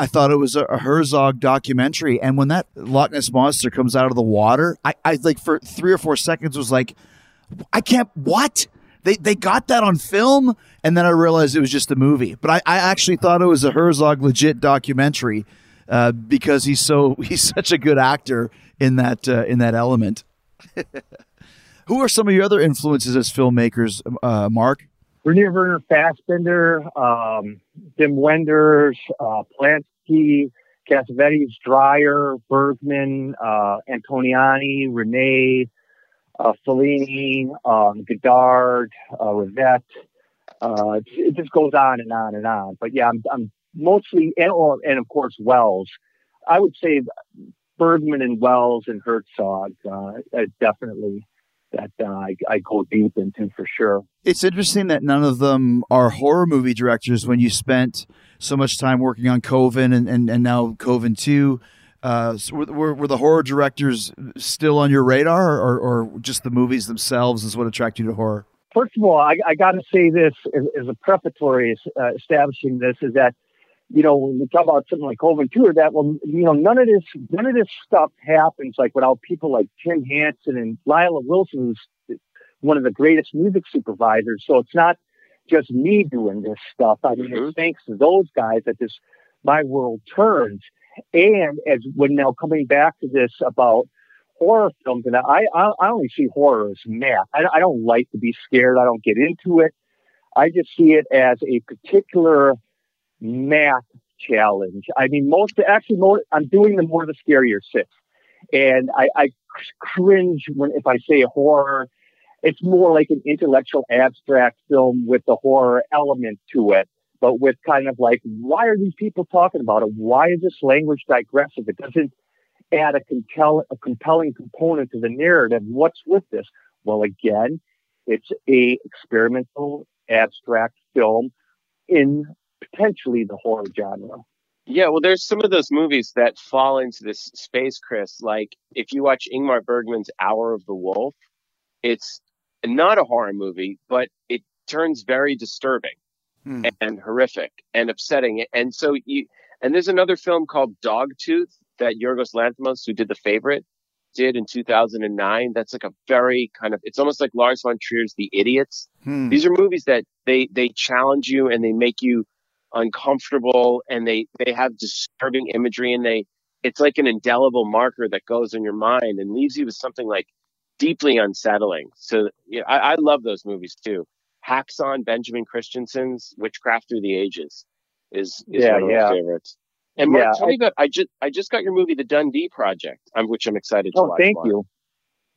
I thought it was a Herzog documentary. And when that Loch Ness monster comes out of the water, I like for 3 or 4 seconds was like, I can't, what? They got that on film, and then I realized it was just a movie. But I actually thought it was a Herzog legit documentary because he's such a good actor in that element. Who are some of your other influences as filmmakers, Mark? Renier Werner Fassbinder, Wim Wenders, Polanski, Cassavetes, Dreyer, Bergman, Antonioni, Rene. Fellini, Godard, Rivette. It just goes on and on and on. But yeah, I'm mostly, and of course Wells. I would say Bergman and Wells and Herzog is definitely that I go deep into for sure. It's interesting that none of them are horror movie directors when you spent so much time working on Coven and now Coven 2. So were the horror directors still on your radar, or just the movies themselves is what attracted you to horror? First of all, I got to say this as a preparatory establishing this is that, you know, when we talk about something like Coven 2 or that, well, you know, none of this stuff happens like without people like Tim Hansen and Lila Wilson, who's one of the greatest music supervisors. So it's not just me doing this stuff. I mean, it's thanks to those guys that this my world turns. And as when now coming back to this about horror films, and I only see horror as math. I don't like to be scared. I don't get into it. I just see it as a particular math challenge. I mean, I'm doing the more the scarier six, and I cringe if I say horror. It's more like an intellectual abstract film with the horror element to it. But with kind of like, why are these people talking about it? Why is this language digressive? It doesn't add a compelling component to the narrative. What's with this? Well, again, it's a experimental, abstract film in potentially the horror genre. Yeah, well, there's some of those movies that fall into this space, Chris. Like if you watch Ingmar Bergman's Hour of the Wolf, it's not a horror movie, but it turns very disturbing. And horrific and upsetting. And so and there's another film called Dogtooth that Yorgos Lanthimos, who did The Favorite, did in 2009. That's like a very kind of, it's almost like Lars von Trier's The Idiots. These are movies that they challenge you and they make you uncomfortable and they have disturbing imagery and it's like an indelible marker that goes in your mind and leaves you with something like deeply unsettling. So yeah, I love those movies too. Hacks on Benjamin Christensen's Witchcraft Through the Ages is one of my favorites. And Mark, tell me about I just got your movie The Dundee Project, which I'm excited to watch. Oh, thank you.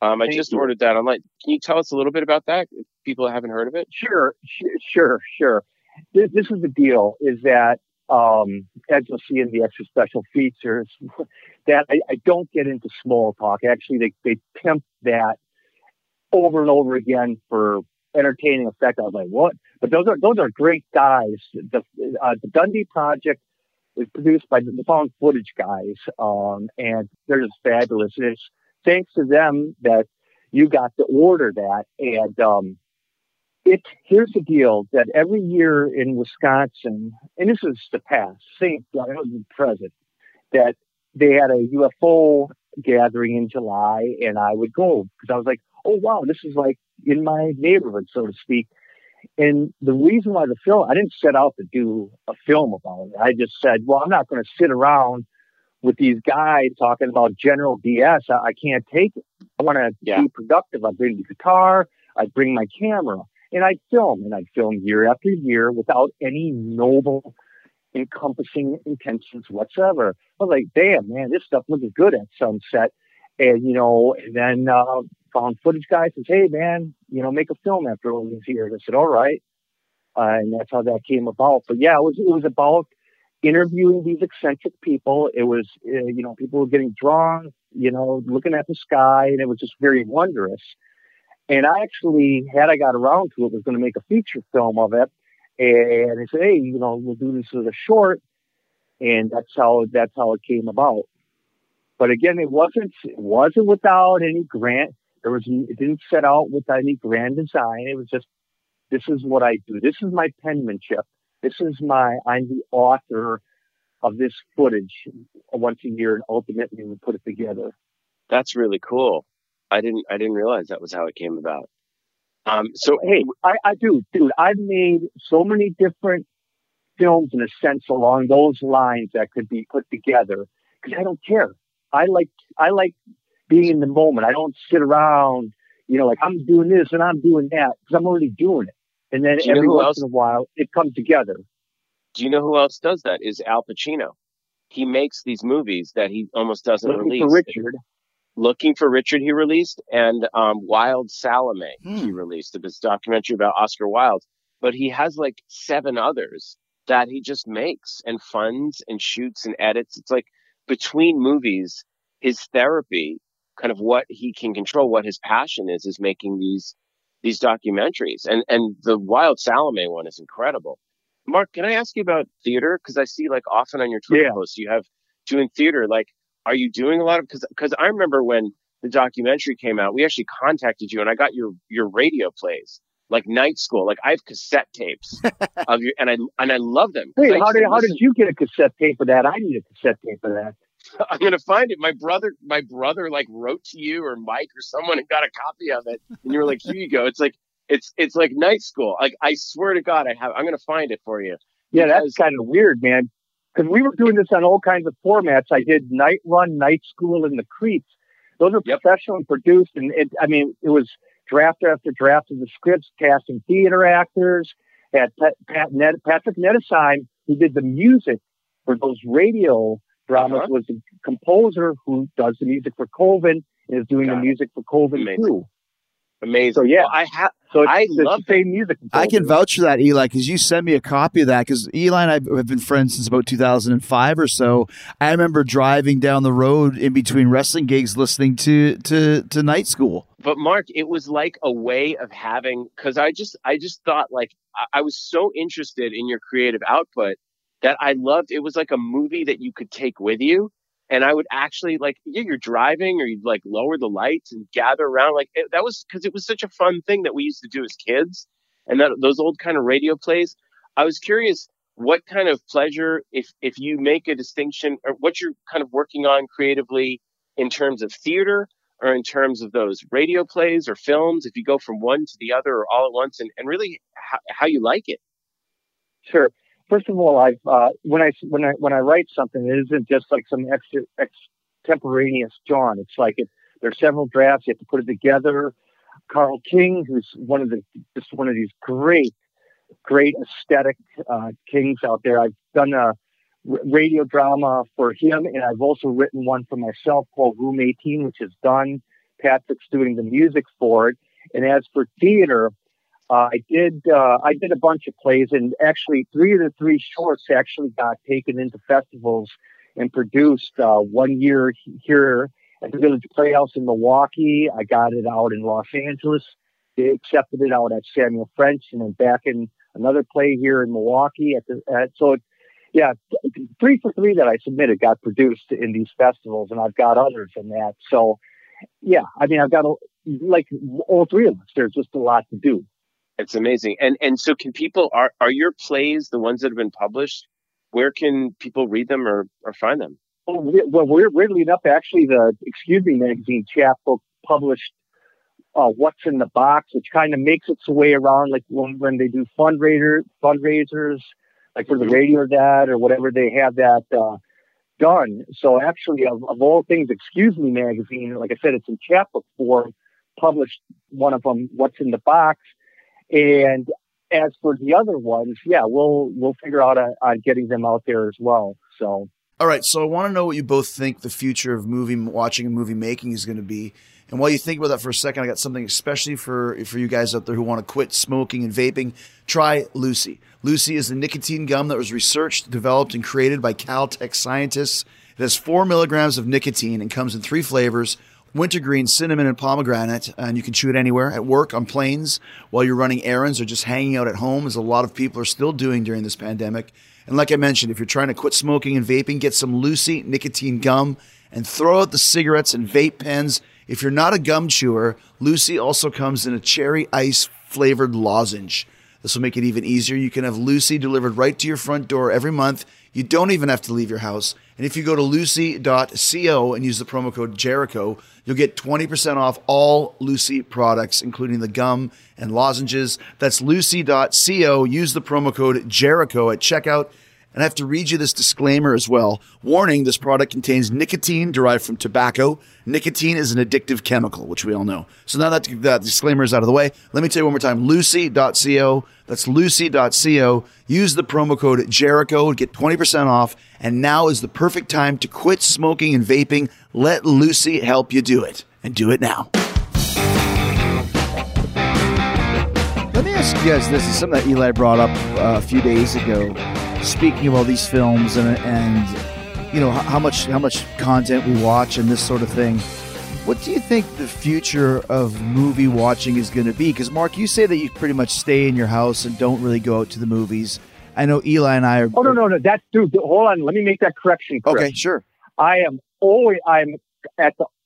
I just ordered that online. Can you tell us a little bit about that if people haven't heard of it? Sure. This is the deal is that as you'll see in the extra special features that I don't get into small talk. Actually they pimp that over and over again for entertaining effect. I was like, what? But those are great guys. The Dundee Project is produced by the Found Footage guys, and they're just fabulous. And it's thanks to them that you got to order that. And here's the deal, that every year in Wisconsin, and this is the past, that was the present, that they had a UFO gathering in July, and I would go because I was like, oh, wow, this is like in my neighborhood, so to speak. And the reason why the film, I didn't set out to do a film about it. I just said, well, I'm not going to sit around with these guys talking about general BS. I can't take it. I want to be productive. I bring the guitar. I bring my camera. And I'd film. And I'd film year after year without any noble, encompassing intentions whatsoever. I was like, damn, man, this stuff looks good at sunset. And, you know, and then found footage guy says, hey, man, you know, make a film after all these years. I said, all right. And that's how that came about. But, yeah, it was about interviewing these eccentric people. It was, you know, people were getting drawn, you know, looking at the sky, and it was just very wondrous. And I actually, had I got around to it, was going to make a feature film of it. And they said, hey, you know, we'll do this as a short. And that's how it came about. But again, it wasn't without any grant. It didn't set out with any grand design. It was just, this is what I do. This is my penmanship. I'm the author of this footage once a year, and ultimately we put it together. That's really cool. I didn't realize that was how it came about. So hey, I do, dude. I've made so many different films in a sense along those lines that could be put together because I don't care. I like being in the moment. I don't sit around, you know, like I'm doing this and I'm doing that because I'm already doing it. And then every once in a while, it comes together. Do you know who else does that? Is Al Pacino. He makes these movies that he almost doesn't release. Looking for Richard, he released, and Wild Salome, he released. This documentary about Oscar Wilde. But he has like 7 others that he just makes and funds and shoots and edits. It's like between movies, his therapy, kind of what he can control, what his passion is making these documentaries. And the Wild Salome one is incredible. Mark, can I ask you about theater? Because I see like often on your Twitter posts, you have doing theater. Like, are you doing a lot of, because I remember when the documentary came out, we actually contacted you and I got your radio plays, like Night School. Like I have cassette tapes of you and I love them. Wait, how did you get a cassette tape of that? I need a cassette tape of that. I'm going to find it. My brother like wrote to you or Mike or someone and got a copy of it. And you were like, here you go. It's like, it's like Night School. Like, I swear to God, I'm going to find it for you. Yeah. That's kind of weird, man. Cause we were doing this on all kinds of formats. I did Night Run, Night School, and The Creeps. Those are professionally produced. And it was draft after draft of the scripts, casting theater actors, had Patrick Nedesheim, who did the music for those radio dramas, was the composer who does the music for Coven and is doing the music for Coven too. Amazing. So yeah, well, I love the same music. I can vouch for that, Eli, because you sent me a copy of that. Because Eli and I have been friends since about 2005 or so. I remember driving down the road in between wrestling gigs, listening to Night School. But Mark, it was like a way of having, because I just thought like I was so interested in your creative output that I loved. It was like a movie that you could take with you. And I would actually like, you're driving or you'd like lower the lights and gather around. Like that was because it was such a fun thing that we used to do as kids. And that those old kind of radio plays. I was curious what kind of pleasure, if you make a distinction or what you're kind of working on creatively in terms of theater or in terms of those radio plays or films, if you go from one to the other or all at once and really how you like it. Sure. First of all, I've when I write something, it isn't just like some extemporaneous John. It's like there's several drafts. You have to put it together. Carl King, who's one of these great aesthetic kings out there. I've done a radio drama for him, and I've also written one for myself called Room 18, which is done. Patrick's doing the music for it. And as for theater, I did a bunch of plays, and actually 3 of the 3 shorts actually got taken into festivals and produced. 1 year here at the Village Playhouse in Milwaukee, I got it out in Los Angeles. They accepted it out at Samuel French, and then back in another play here in Milwaukee. So 3 for 3 that I submitted got produced in these festivals, and I've got others in that. So yeah, I mean, I've got like all three of us, there's just a lot to do. It's amazing. And so can people, are your plays, the ones that have been published, where can people read them or find them? Well, we're leading up actually the Excuse Me magazine chapbook published What's in the Box, which kind of makes its way around like when they do fundraisers, like for the radio dad or whatever, they have that done. So actually of all things, Excuse Me magazine, like I said, it's in chapbook form, published one of them, What's in the Box. And as for the other ones, yeah, we'll figure out on getting them out there as well. So. All right. So I want to know what you both think the future of movie watching and movie making is going to be. And while you think about that for a second, I got something especially for you guys out there who want to quit smoking and vaping. Try Lucy. Lucy is the nicotine gum that was researched, developed, and created by Caltech scientists. It has 4 milligrams of nicotine and comes in 3 flavors: wintergreen, cinnamon, and pomegranate. And you can chew it anywhere, at work, on planes, while you're running errands, or just hanging out at home, as a lot of people are still doing during this pandemic. And like I mentioned, if you're trying to quit smoking and vaping, get some Lucy nicotine gum and throw out the cigarettes and vape pens. If you're not a gum chewer, Lucy also comes in a cherry ice flavored lozenge. This will make it even easier. You can have Lucy delivered right to your front door every month. You don't even have to leave your house. And if you go to lucy.co and use the promo code Jericho, you'll get 20% off all Lucy products, including the gum and lozenges. That's lucy.co. Use the promo code Jericho at checkout. And I have to read you this disclaimer as well. Warning, this product contains nicotine derived from tobacco. Nicotine is an addictive chemical, which we all know. So now that that disclaimer is out of the way, let me tell you one more time, lucy.co. That's lucy.co. Use the promo code Jericho to get 20% off. And now is the perfect time to quit smoking and vaping. Let Lucy help you do it. And do it now. Let me ask you guys this. It's something that Eli brought up a few days ago. Speaking of all these films and you know how much content we watch and this sort of thing, what do you think the future of movie watching is going to be? Because Mark, you say that you pretty much stay in your house and don't really go out to the movies. I know Eli and I are. Oh no, that's dude. Hold on, let me make that correction. Chris. Okay, sure. I live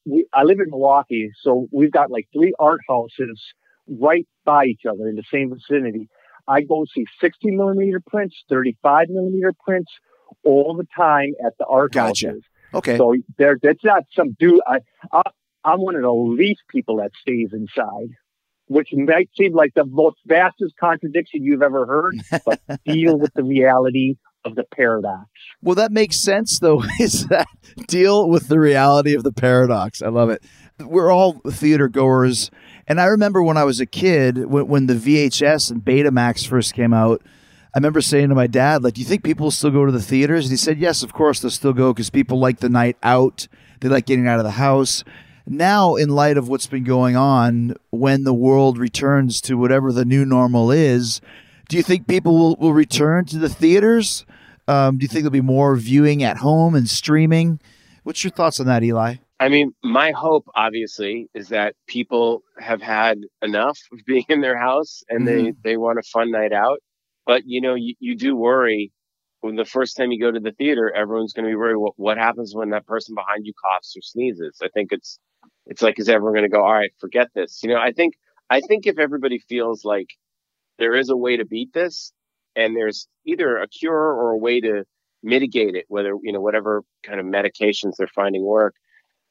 in Milwaukee, so we've got like 3 art houses right by each other in the same vicinity. I go see 60 millimeter prints, 35 millimeter prints all the time at the art houses. Okay. So that's not some dude. I'm one of the least people that stays inside, which might seem like the most vastest contradiction you've ever heard, but deal with the reality of the paradox. Well, that makes sense, though, is that deal with the reality of the paradox. I love it. We're all theater goers. And I remember when I was a kid, when the VHS and Betamax first came out, I remember saying to my dad, like, do you think people still go to the theaters? And he said, yes, of course they'll still go because people like the night out. They like getting out of the house. Now, in light of what's been going on, when the world returns to whatever the new normal is, do you think people will return to the theaters? Do you think there'll be more viewing at home and streaming? What's your thoughts on that, Eli? I mean, my hope, obviously, is that people have had enough of being in their house and they want a fun night out. But, you know, you do worry when the first time you go to the theater, everyone's going to be worried. What happens when that person behind you coughs or sneezes? I think it's like, is everyone going to go, all right, forget this? You know, I think if everybody feels like there is a way to beat this and there's either a cure or a way to mitigate it, whether, you know, whatever kind of medications they're finding work.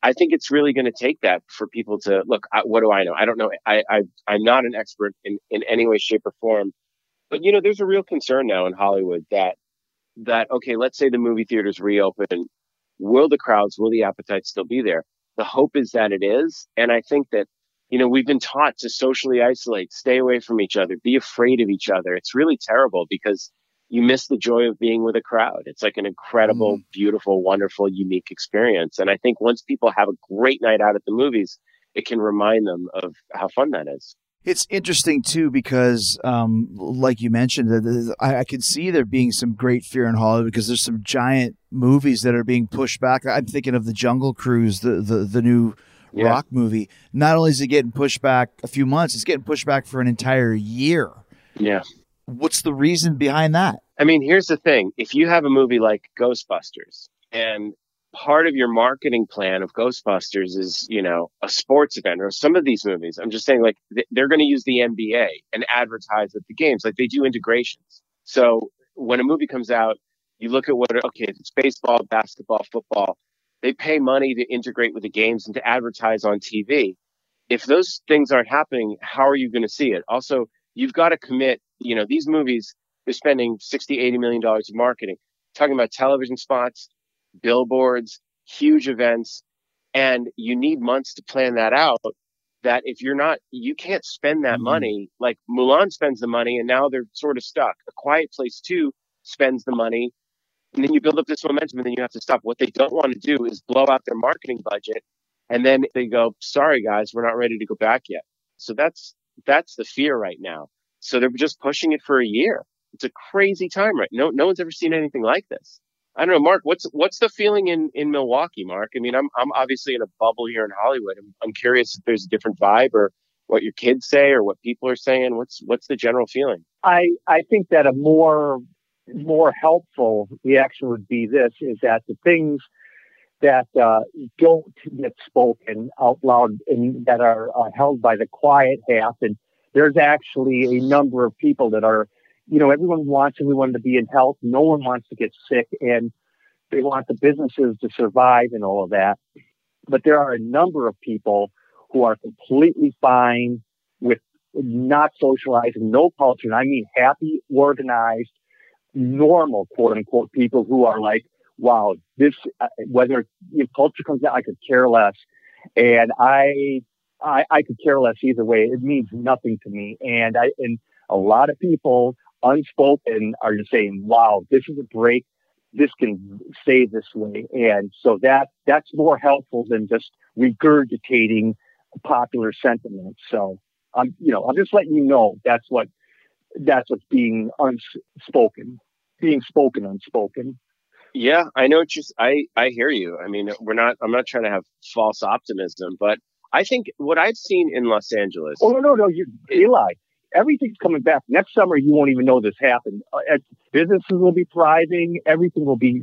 I think it's really going to take that for people to look. What do I know? I don't know. I'm not an expert in any way, shape, or form. But you know, there's a real concern now in Hollywood that okay, let's say the movie theaters reopen, will the appetite still be there? The hope is that it is, and I think that you know we've been taught to socially isolate, stay away from each other, be afraid of each other. It's really terrible because you miss the joy of being with a crowd. It's like an incredible, beautiful, wonderful, unique experience. And I think once people have a great night out at the movies, it can remind them of how fun that is. It's interesting, too, because like you mentioned, I could see there being some great fear in Hollywood because there's some giant movies that are being pushed back. I'm thinking of The Jungle Cruise, the new rock movie. Not only is it getting pushed back a few months, it's getting pushed back for an entire year. Yeah. What's the reason behind that? I mean, here's the thing. If you have a movie like Ghostbusters and part of your marketing plan of Ghostbusters is, you know, a sports event or some of these movies. I'm just saying, like, they're going to use the NBA and advertise at the games. Like, they do integrations. So when a movie comes out, you look at what, okay, it's baseball, basketball, football. They pay money to integrate with the games and to advertise on TV. If those things aren't happening, how are you going to see it? Also, you've got to commit, you know, these movies, they're spending $60-80 million in marketing, talking about television spots, billboards, huge events, and you need months to plan that out. That if you're not, you can't spend that money. Like Mulan spends the money and now they're sort of stuck. A Quiet Place 2 spends the money, and then you build up this momentum and then you have to stop. What they don't want to do is blow out their marketing budget, and then they go, sorry guys, we're not ready to go back yet. So that's the fear right now. So they're just pushing it for a year. It's a crazy time, right? No one's ever seen anything like this. I don't know, Mark, what's the feeling in Milwaukee, Mark? I mean, I'm obviously in a bubble here in Hollywood. I'm curious if there's a different vibe or what your kids say or what people are saying. What's the general feeling? I think that a more helpful reaction would be this, is that the things that don't get spoken out loud and that are held by the quiet half. And there's actually a number of people that are, you know, everyone wants everyone to be in health. No one wants to get sick, and they want the businesses to survive and all of that. But there are a number of people who are completely fine with not socializing, no culture. And I mean, happy, organized, normal, quote unquote, people who are like, wow, this, whether culture comes out, I could care less. And I could care less either way. It means nothing to me. And a lot of people, unspoken, are just saying, wow, this is a break. This can stay this way. And so that's more helpful than just regurgitating popular sentiment. So I'm just letting you know that's what's being unspoken, being spoken unspoken. Yeah, I know. I hear you. I mean, I'm not trying to have false optimism, but I think what I've seen in Los Angeles. Oh, no, Eli. Everything's coming back. Next summer, you won't even know this happened. Businesses will be thriving. Everything will be,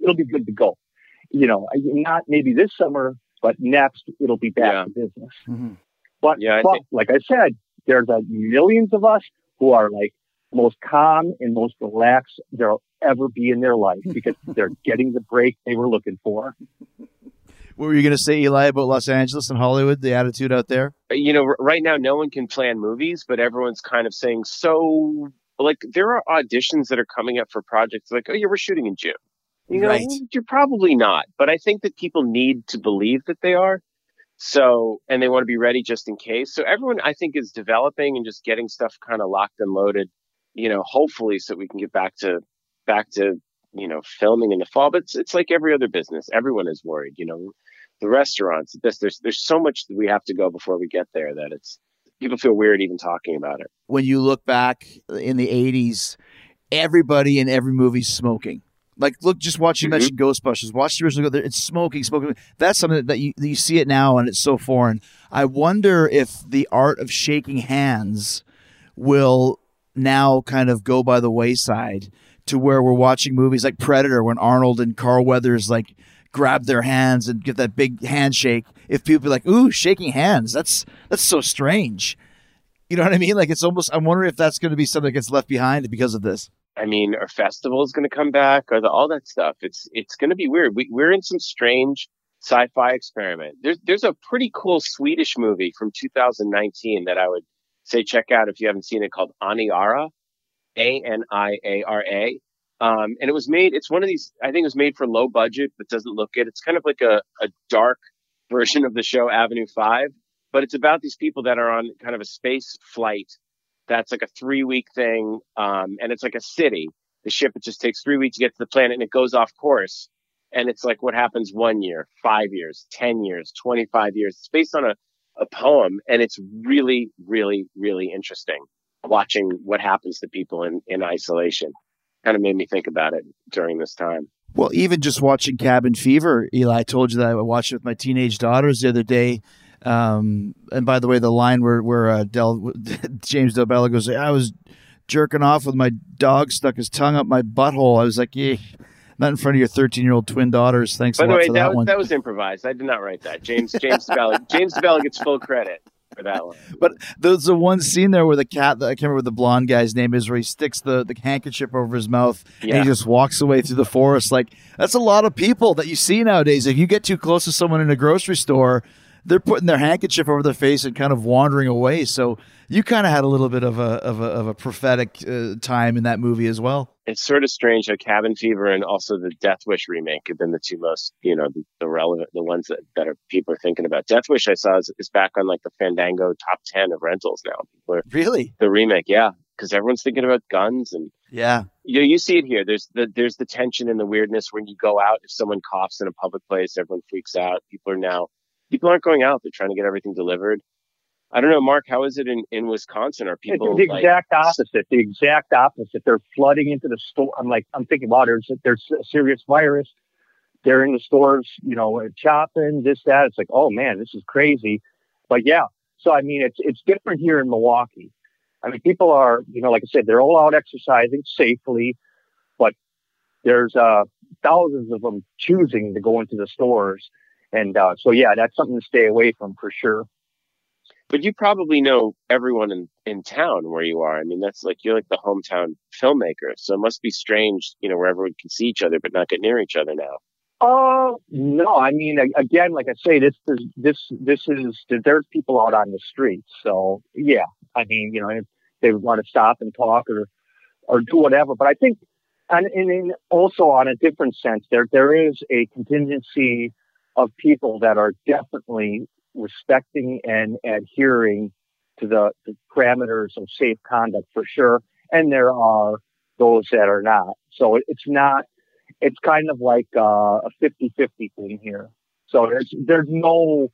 it'll be good to go. You know, not maybe this summer, but next it'll be back to business. Mm-hmm. But, like I said, there's millions of us who are like most calm and most relaxed they'll ever be in their life because they're getting the break they were looking for. What were you going to say, Eli, about Los Angeles and Hollywood, the attitude out there? You know, right now, no one can plan movies, but everyone's kind of saying, so, like, there are auditions that are coming up for projects like, oh, yeah, we're shooting in June. You know, right. You're probably not. But I think that people need to believe that they are. So, and they want to be ready just in case. So everyone, I think, is developing and just getting stuff kind of locked and loaded, you know, hopefully so we can get back to, you know, filming in the fall. But it's like every other business. Everyone is worried, you know. The restaurants, there's so much that we have to go before we get there that it's people feel weird even talking about it. When you look back in the 80s, everybody in every movie smoking. Like, look, just watch, you mentioned Ghostbusters. Watch the original. It's smoking. That's something that you see it now, and it's so foreign. I wonder if the art of shaking hands will now kind of go by the wayside to where we're watching movies like Predator when Arnold and Carl Weathers, like, grab their hands and give that big handshake. If people be like, ooh, shaking hands, that's so strange. You know what I mean? Like, it's almost, I'm wondering if that's going to be something that gets left behind because of this. I mean, are festivals going to come back? Or all that stuff? It's going to be weird. We're in some strange sci-fi experiment. There's a pretty cool Swedish movie from 2019 that I would say check out if you haven't seen it, called Aniara, Aniara. And it was made, it's one of these, I think it was made for low budget, but doesn't look good. It's kind of like a dark version of the show Avenue 5, but it's about these people that are on kind of a space flight. That's like a 3-week thing. And it's like a city. The ship, it just takes 3 weeks to get to the planet and it goes off course. And it's like what happens 1 year, 5 years, 10 years, 25 years. It's based on a poem, and it's really, really, really interesting watching what happens to people in isolation. Kind of made me think about it during this time. Well, even just watching Cabin Fever, Eli, I told you that I watched it with my teenage daughters the other day. And by the way, the line where James Del Bello goes, I was jerking off with my dog stuck his tongue up my butthole. I was like, yeah, Not in front of your 13-year-old twin daughters. Thanks a lot for that one. By the way, that was improvised. I did not write that. James DeBella. James DeBella gets full credit for that one. But there's the one scene there where the cat, I can't remember what the blonde guy's name is, where he sticks the handkerchief over his mouth and he just walks away through the forest. Like, that's a lot of people that you see nowadays. If you get too close to someone in a grocery store, they're putting their handkerchief over their face and kind of wandering away. So you kind of had a little bit of a prophetic time in that movie as well. It's sort of strange how Cabin Fever and also the Death Wish remake have been the two most, the relevant, the ones that are people are thinking about. Death Wish I saw is back on like the Fandango top 10 of rentals now. Really? The remake, yeah. Because everyone's thinking about guns and you see it here. There's the tension and the weirdness when you go out. If someone coughs in a public place, everyone freaks out. People aren't going out. They're trying to get everything delivered. I don't know, Mark, how is it in Wisconsin? Are people the exact opposite? The exact opposite. They're flooding into the store. I'm thinking, wow, there's a serious virus. They're in the stores, shopping, this, that. It's like, oh man, this is crazy. But yeah, so I mean, it's different here in Milwaukee. I mean, people are, like I said, they're all out exercising safely, but there's thousands of them choosing to go into the stores. And so, yeah, that's something to stay away from for sure. But you probably know everyone in town where you are. I mean, that's like you're like the hometown filmmaker. So it must be strange, where everyone can see each other, but not get near each other now. Oh, no. I mean, again, like I say, this is there's people out on the street. So, yeah, I mean, if they want to stop and talk or do whatever. But I think and also on a different sense, there is a contingency of people that are definitely respecting and adhering to the parameters of safe conduct for sure. And there are those that are not. So it's kind of like a 50-50 thing here. So there's no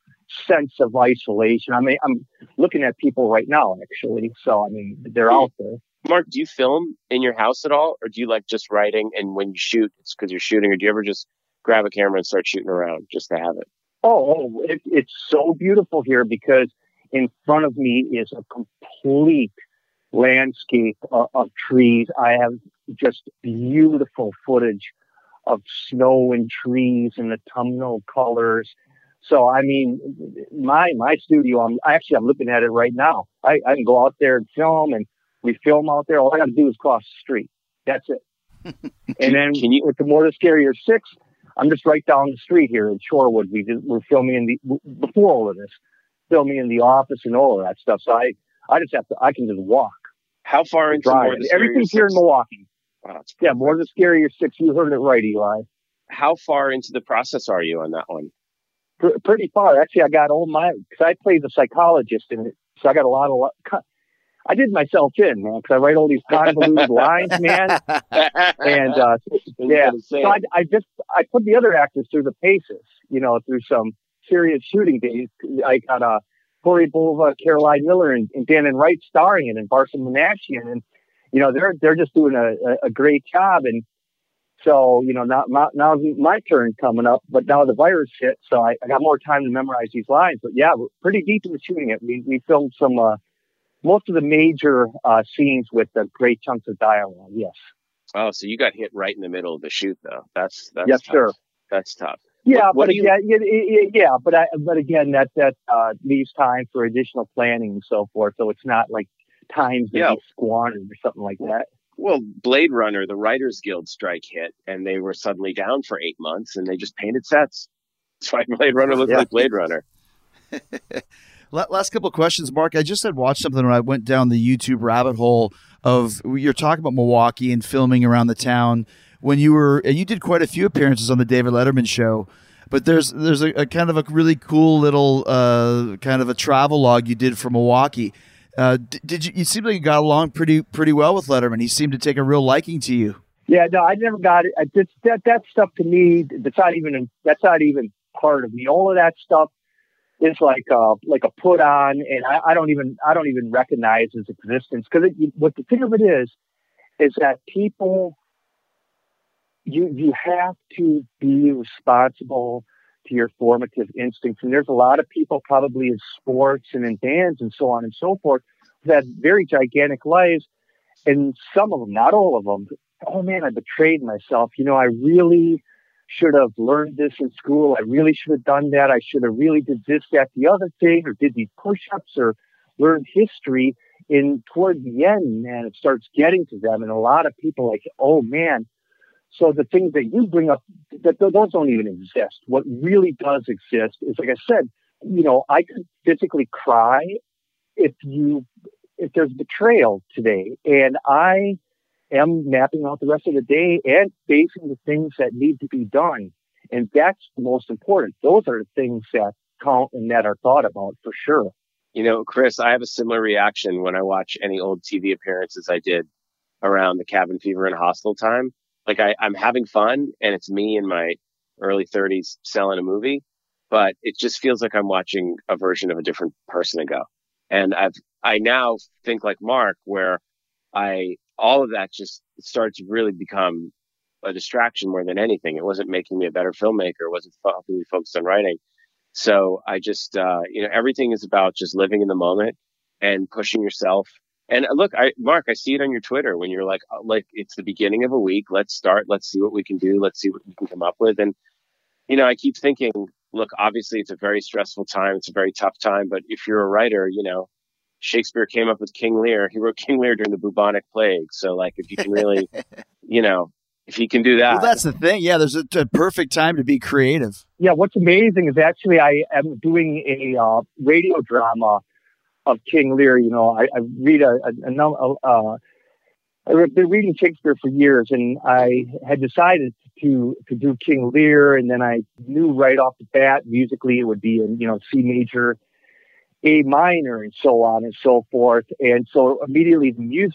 sense of isolation. I mean, I'm looking at people right now, actually. So, I mean, they're out there. Mark, do you film in your house at all? Or do you like just writing? And when you shoot, it's because you're shooting, or do you ever just grab a camera and start shooting around just to have it? Oh, it's so beautiful here because in front of me is a complete landscape of trees. I have just beautiful footage of snow and trees and autumnal colors. So, I mean, my studio, I'm looking at it right now. I can go out there and film, and we film out there. All I got to do is cross the street. That's it. And then with the Mortis Carrier 6, I'm just right down the street here in Shorewood. We're filming before all of this, filming in the office and all of that stuff. So I just have to, I can just walk. How far into Mortis Carrier 6? Everything's here in Milwaukee. Wow, yeah, Mortis Carrier 6. You heard it right, Eli. How far into the process are you on that one? Pretty far. Actually, I got because I play the psychologist in it. So I got I did myself in, man, because I write all these convoluted lines, man. And yeah, so I put the other actors through the paces, through some serious shooting days. I got Corey Bova, Caroline Miller, and Dannon Wright starring in, and Barson Manashian, and they're just doing a great job. And so now my turn coming up, but now the virus hit, so I got more time to memorize these lines. But yeah, we're pretty deep in the shooting it. We filmed some. Most of the major scenes with the great chunks of dialogue, yes. Oh, so you got hit right in the middle of the shoot, though. That's yes, tough. Sir. That's tough. Yeah, but again, that leaves time for additional planning and so forth. So it's not like time's being squandered or something like that. Well, Blade Runner, the Writers Guild strike hit, and they were suddenly down for 8 months, and they just painted sets. That's why Blade Runner looked like Blade Runner. Last couple of questions, Mark. I just had watched something when I went down the YouTube rabbit hole of you're talking about Milwaukee and filming around the town when you did quite a few appearances on the David Letterman show, but there's a kind of a really cool little kind of a travel log you did for Milwaukee. Did you seemed like you got along pretty well with Letterman. He seemed to take a real liking to you. Yeah, no, I never got it. That stuff to me, that's not even part of me. All of that stuff. It's like a put on, and I don't even recognize his existence, because what the thing of it is that people, you have to be responsible to your formative instincts, and there's a lot of people probably in sports and in bands and so on and so forth that have very gigantic lives, and some of them, not all of them, oh man, I betrayed myself. You know, I really should have learned this in school. I really should have done that. I should have really did this, that, the other thing, or did these push-ups or learned history. And toward the end, man, it starts getting to them. And a lot of people like, oh man. So the things that you bring up, that those don't even exist. What really does exist is, like I said, you know, I could physically cry if there's betrayal today. And I am mapping out the rest of the day and facing the things that need to be done. And that's the most important. Those are the things that count and that are thought about for sure. You know, Chris, I have a similar reaction when I watch any old TV appearances I did around the cabin fever and hostel time. Like I'm having fun and it's me in my early 30s selling a movie, but it just feels like I'm watching a version of a different person ago. And I now think like Mark, where all of that just started to really become a distraction more than anything. It wasn't making me a better filmmaker. It wasn't helping me focus on writing. So I just, you know, everything is about just living in the moment and pushing yourself. And look, Mark, I see it on your Twitter when you're like it's the beginning of a week. Let's start. Let's see what we can do. Let's see what we can come up with. And, you know, I keep thinking, look, obviously it's a very stressful time. It's a very tough time. But if you're a writer, you know, Shakespeare came up with King Lear. He wrote King Lear during the bubonic plague. So like, if you can really, you know, if you can do that. Well, that's the thing. Yeah. There's a perfect time to be creative. Yeah. What's amazing is actually I am doing a radio drama of King Lear. You know, I've been reading Shakespeare for years, and I had decided to do King Lear, and then I knew right off the bat musically it would be in, you know, C major, A minor, and so on and so forth. And so immediately the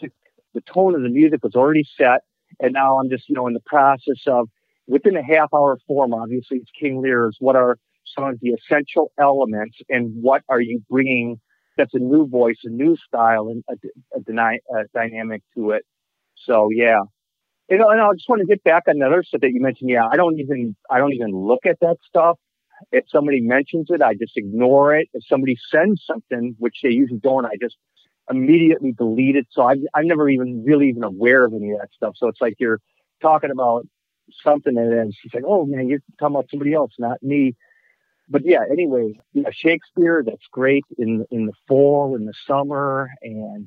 tone of the music was already set, and now I'm just, you know, in the process of, within a half hour form, obviously it's King Lear, is what are some of the essential elements and what are you bringing that's a new voice, a new style, and a dynamic to it. So, yeah. You know, and I just want to get back on the other stuff that you mentioned. Yeah, I don't even look at that stuff. If somebody mentions it, I just ignore it. If somebody sends something, which they usually don't, I just immediately delete it. So I'm never even really even aware of any of that stuff. So it's like you're talking about something and then she's like, oh, man, you're talking about somebody else, not me. But yeah, anyway, you know, Shakespeare, that's great in the fall, in the summer, and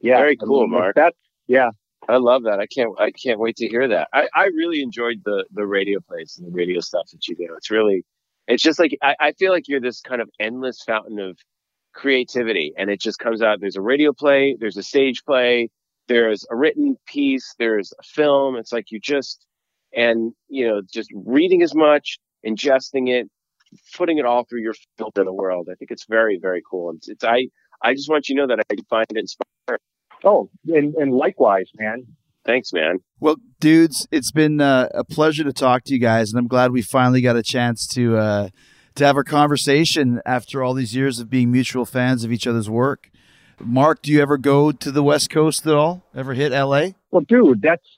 yeah. Very cool, Mark. That's, yeah. I love that. I can't wait to hear that. I really enjoyed the radio plays and the radio stuff that you do. It's really, it's just like, I feel like you're this kind of endless fountain of creativity, and it just comes out. There's a radio play, there's a stage play, there's a written piece, there's a film. It's like you just, and you know, just reading as much, ingesting it, putting it all through your filter of the world. I think it's very, very cool. It's I just want you to know that I find it inspiring. Oh, and likewise, man. Thanks, man. Well, dudes, it's been a pleasure to talk to you guys, and I'm glad we finally got a chance to have our conversation after all these years of being mutual fans of each other's work. Mark, do you ever go to the West Coast at all? Ever hit LA? Well, dude, that's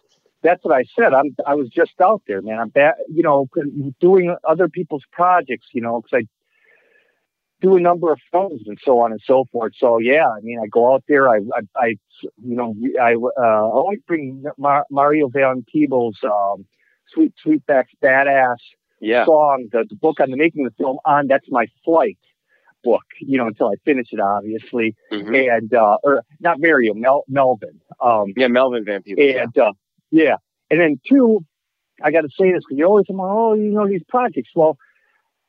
what I said. I was just out there, man. I'm back, you know, doing other people's projects, you know, because I do a number of films and so on and so forth. So yeah, I mean, I go out there. I you know, I always bring Mario Van Peebles' Sweetback's Badass song, the book on the making of the film on. That's my flight book, you know, until I finish it, obviously. Mm-hmm. And or not Mario, Melvin. Melvin Van Peebles. And yeah. Yeah. And then two, I got to say this because you're always like, oh, you know, these projects. Well,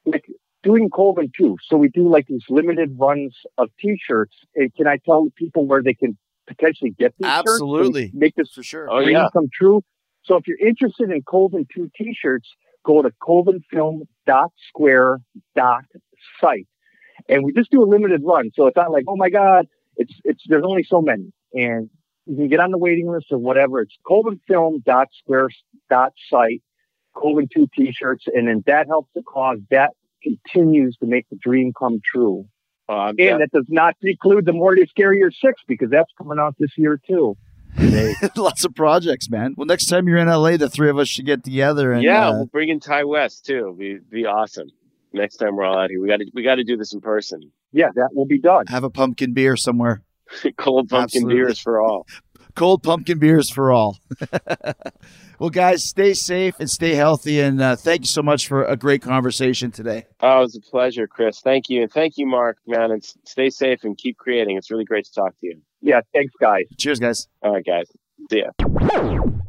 like doing Coven too. So we do like these limited runs of t-shirts. And can I tell people where they can potentially get these? Absolutely. Make this for sure. Oh, yeah. Come true. So if you're interested in Coven 2 t-shirts, go to covenfilm.square.site. And we just do a limited run. So it's not like, oh my God, it's, there's only so many. And you can get on the waiting list or whatever. It's covenfilm.square.site, Coven 2 t-shirts, and then that helps the cause. That continues to make the dream come true. And that does not preclude the More to Scarier 6, because that's coming out this year too. Lots of projects, man. Well, next time you're in LA, the three of us should get together. And, we'll bring in Ti West too. It'll be awesome. Next time we're all out here, we got to do this in person. Yeah, that will be done. Have a pumpkin beer somewhere. Cold pumpkin beers for all. cold pumpkin beers for all. Well, guys, stay safe and stay healthy. And thank you so much for a great conversation today. Oh, it was a pleasure, Chris. Thank you. And thank you, Mark, man. And stay safe and keep creating. It's really great to talk to you. Yeah. Thanks, guys. Cheers, guys. All right, guys. See ya.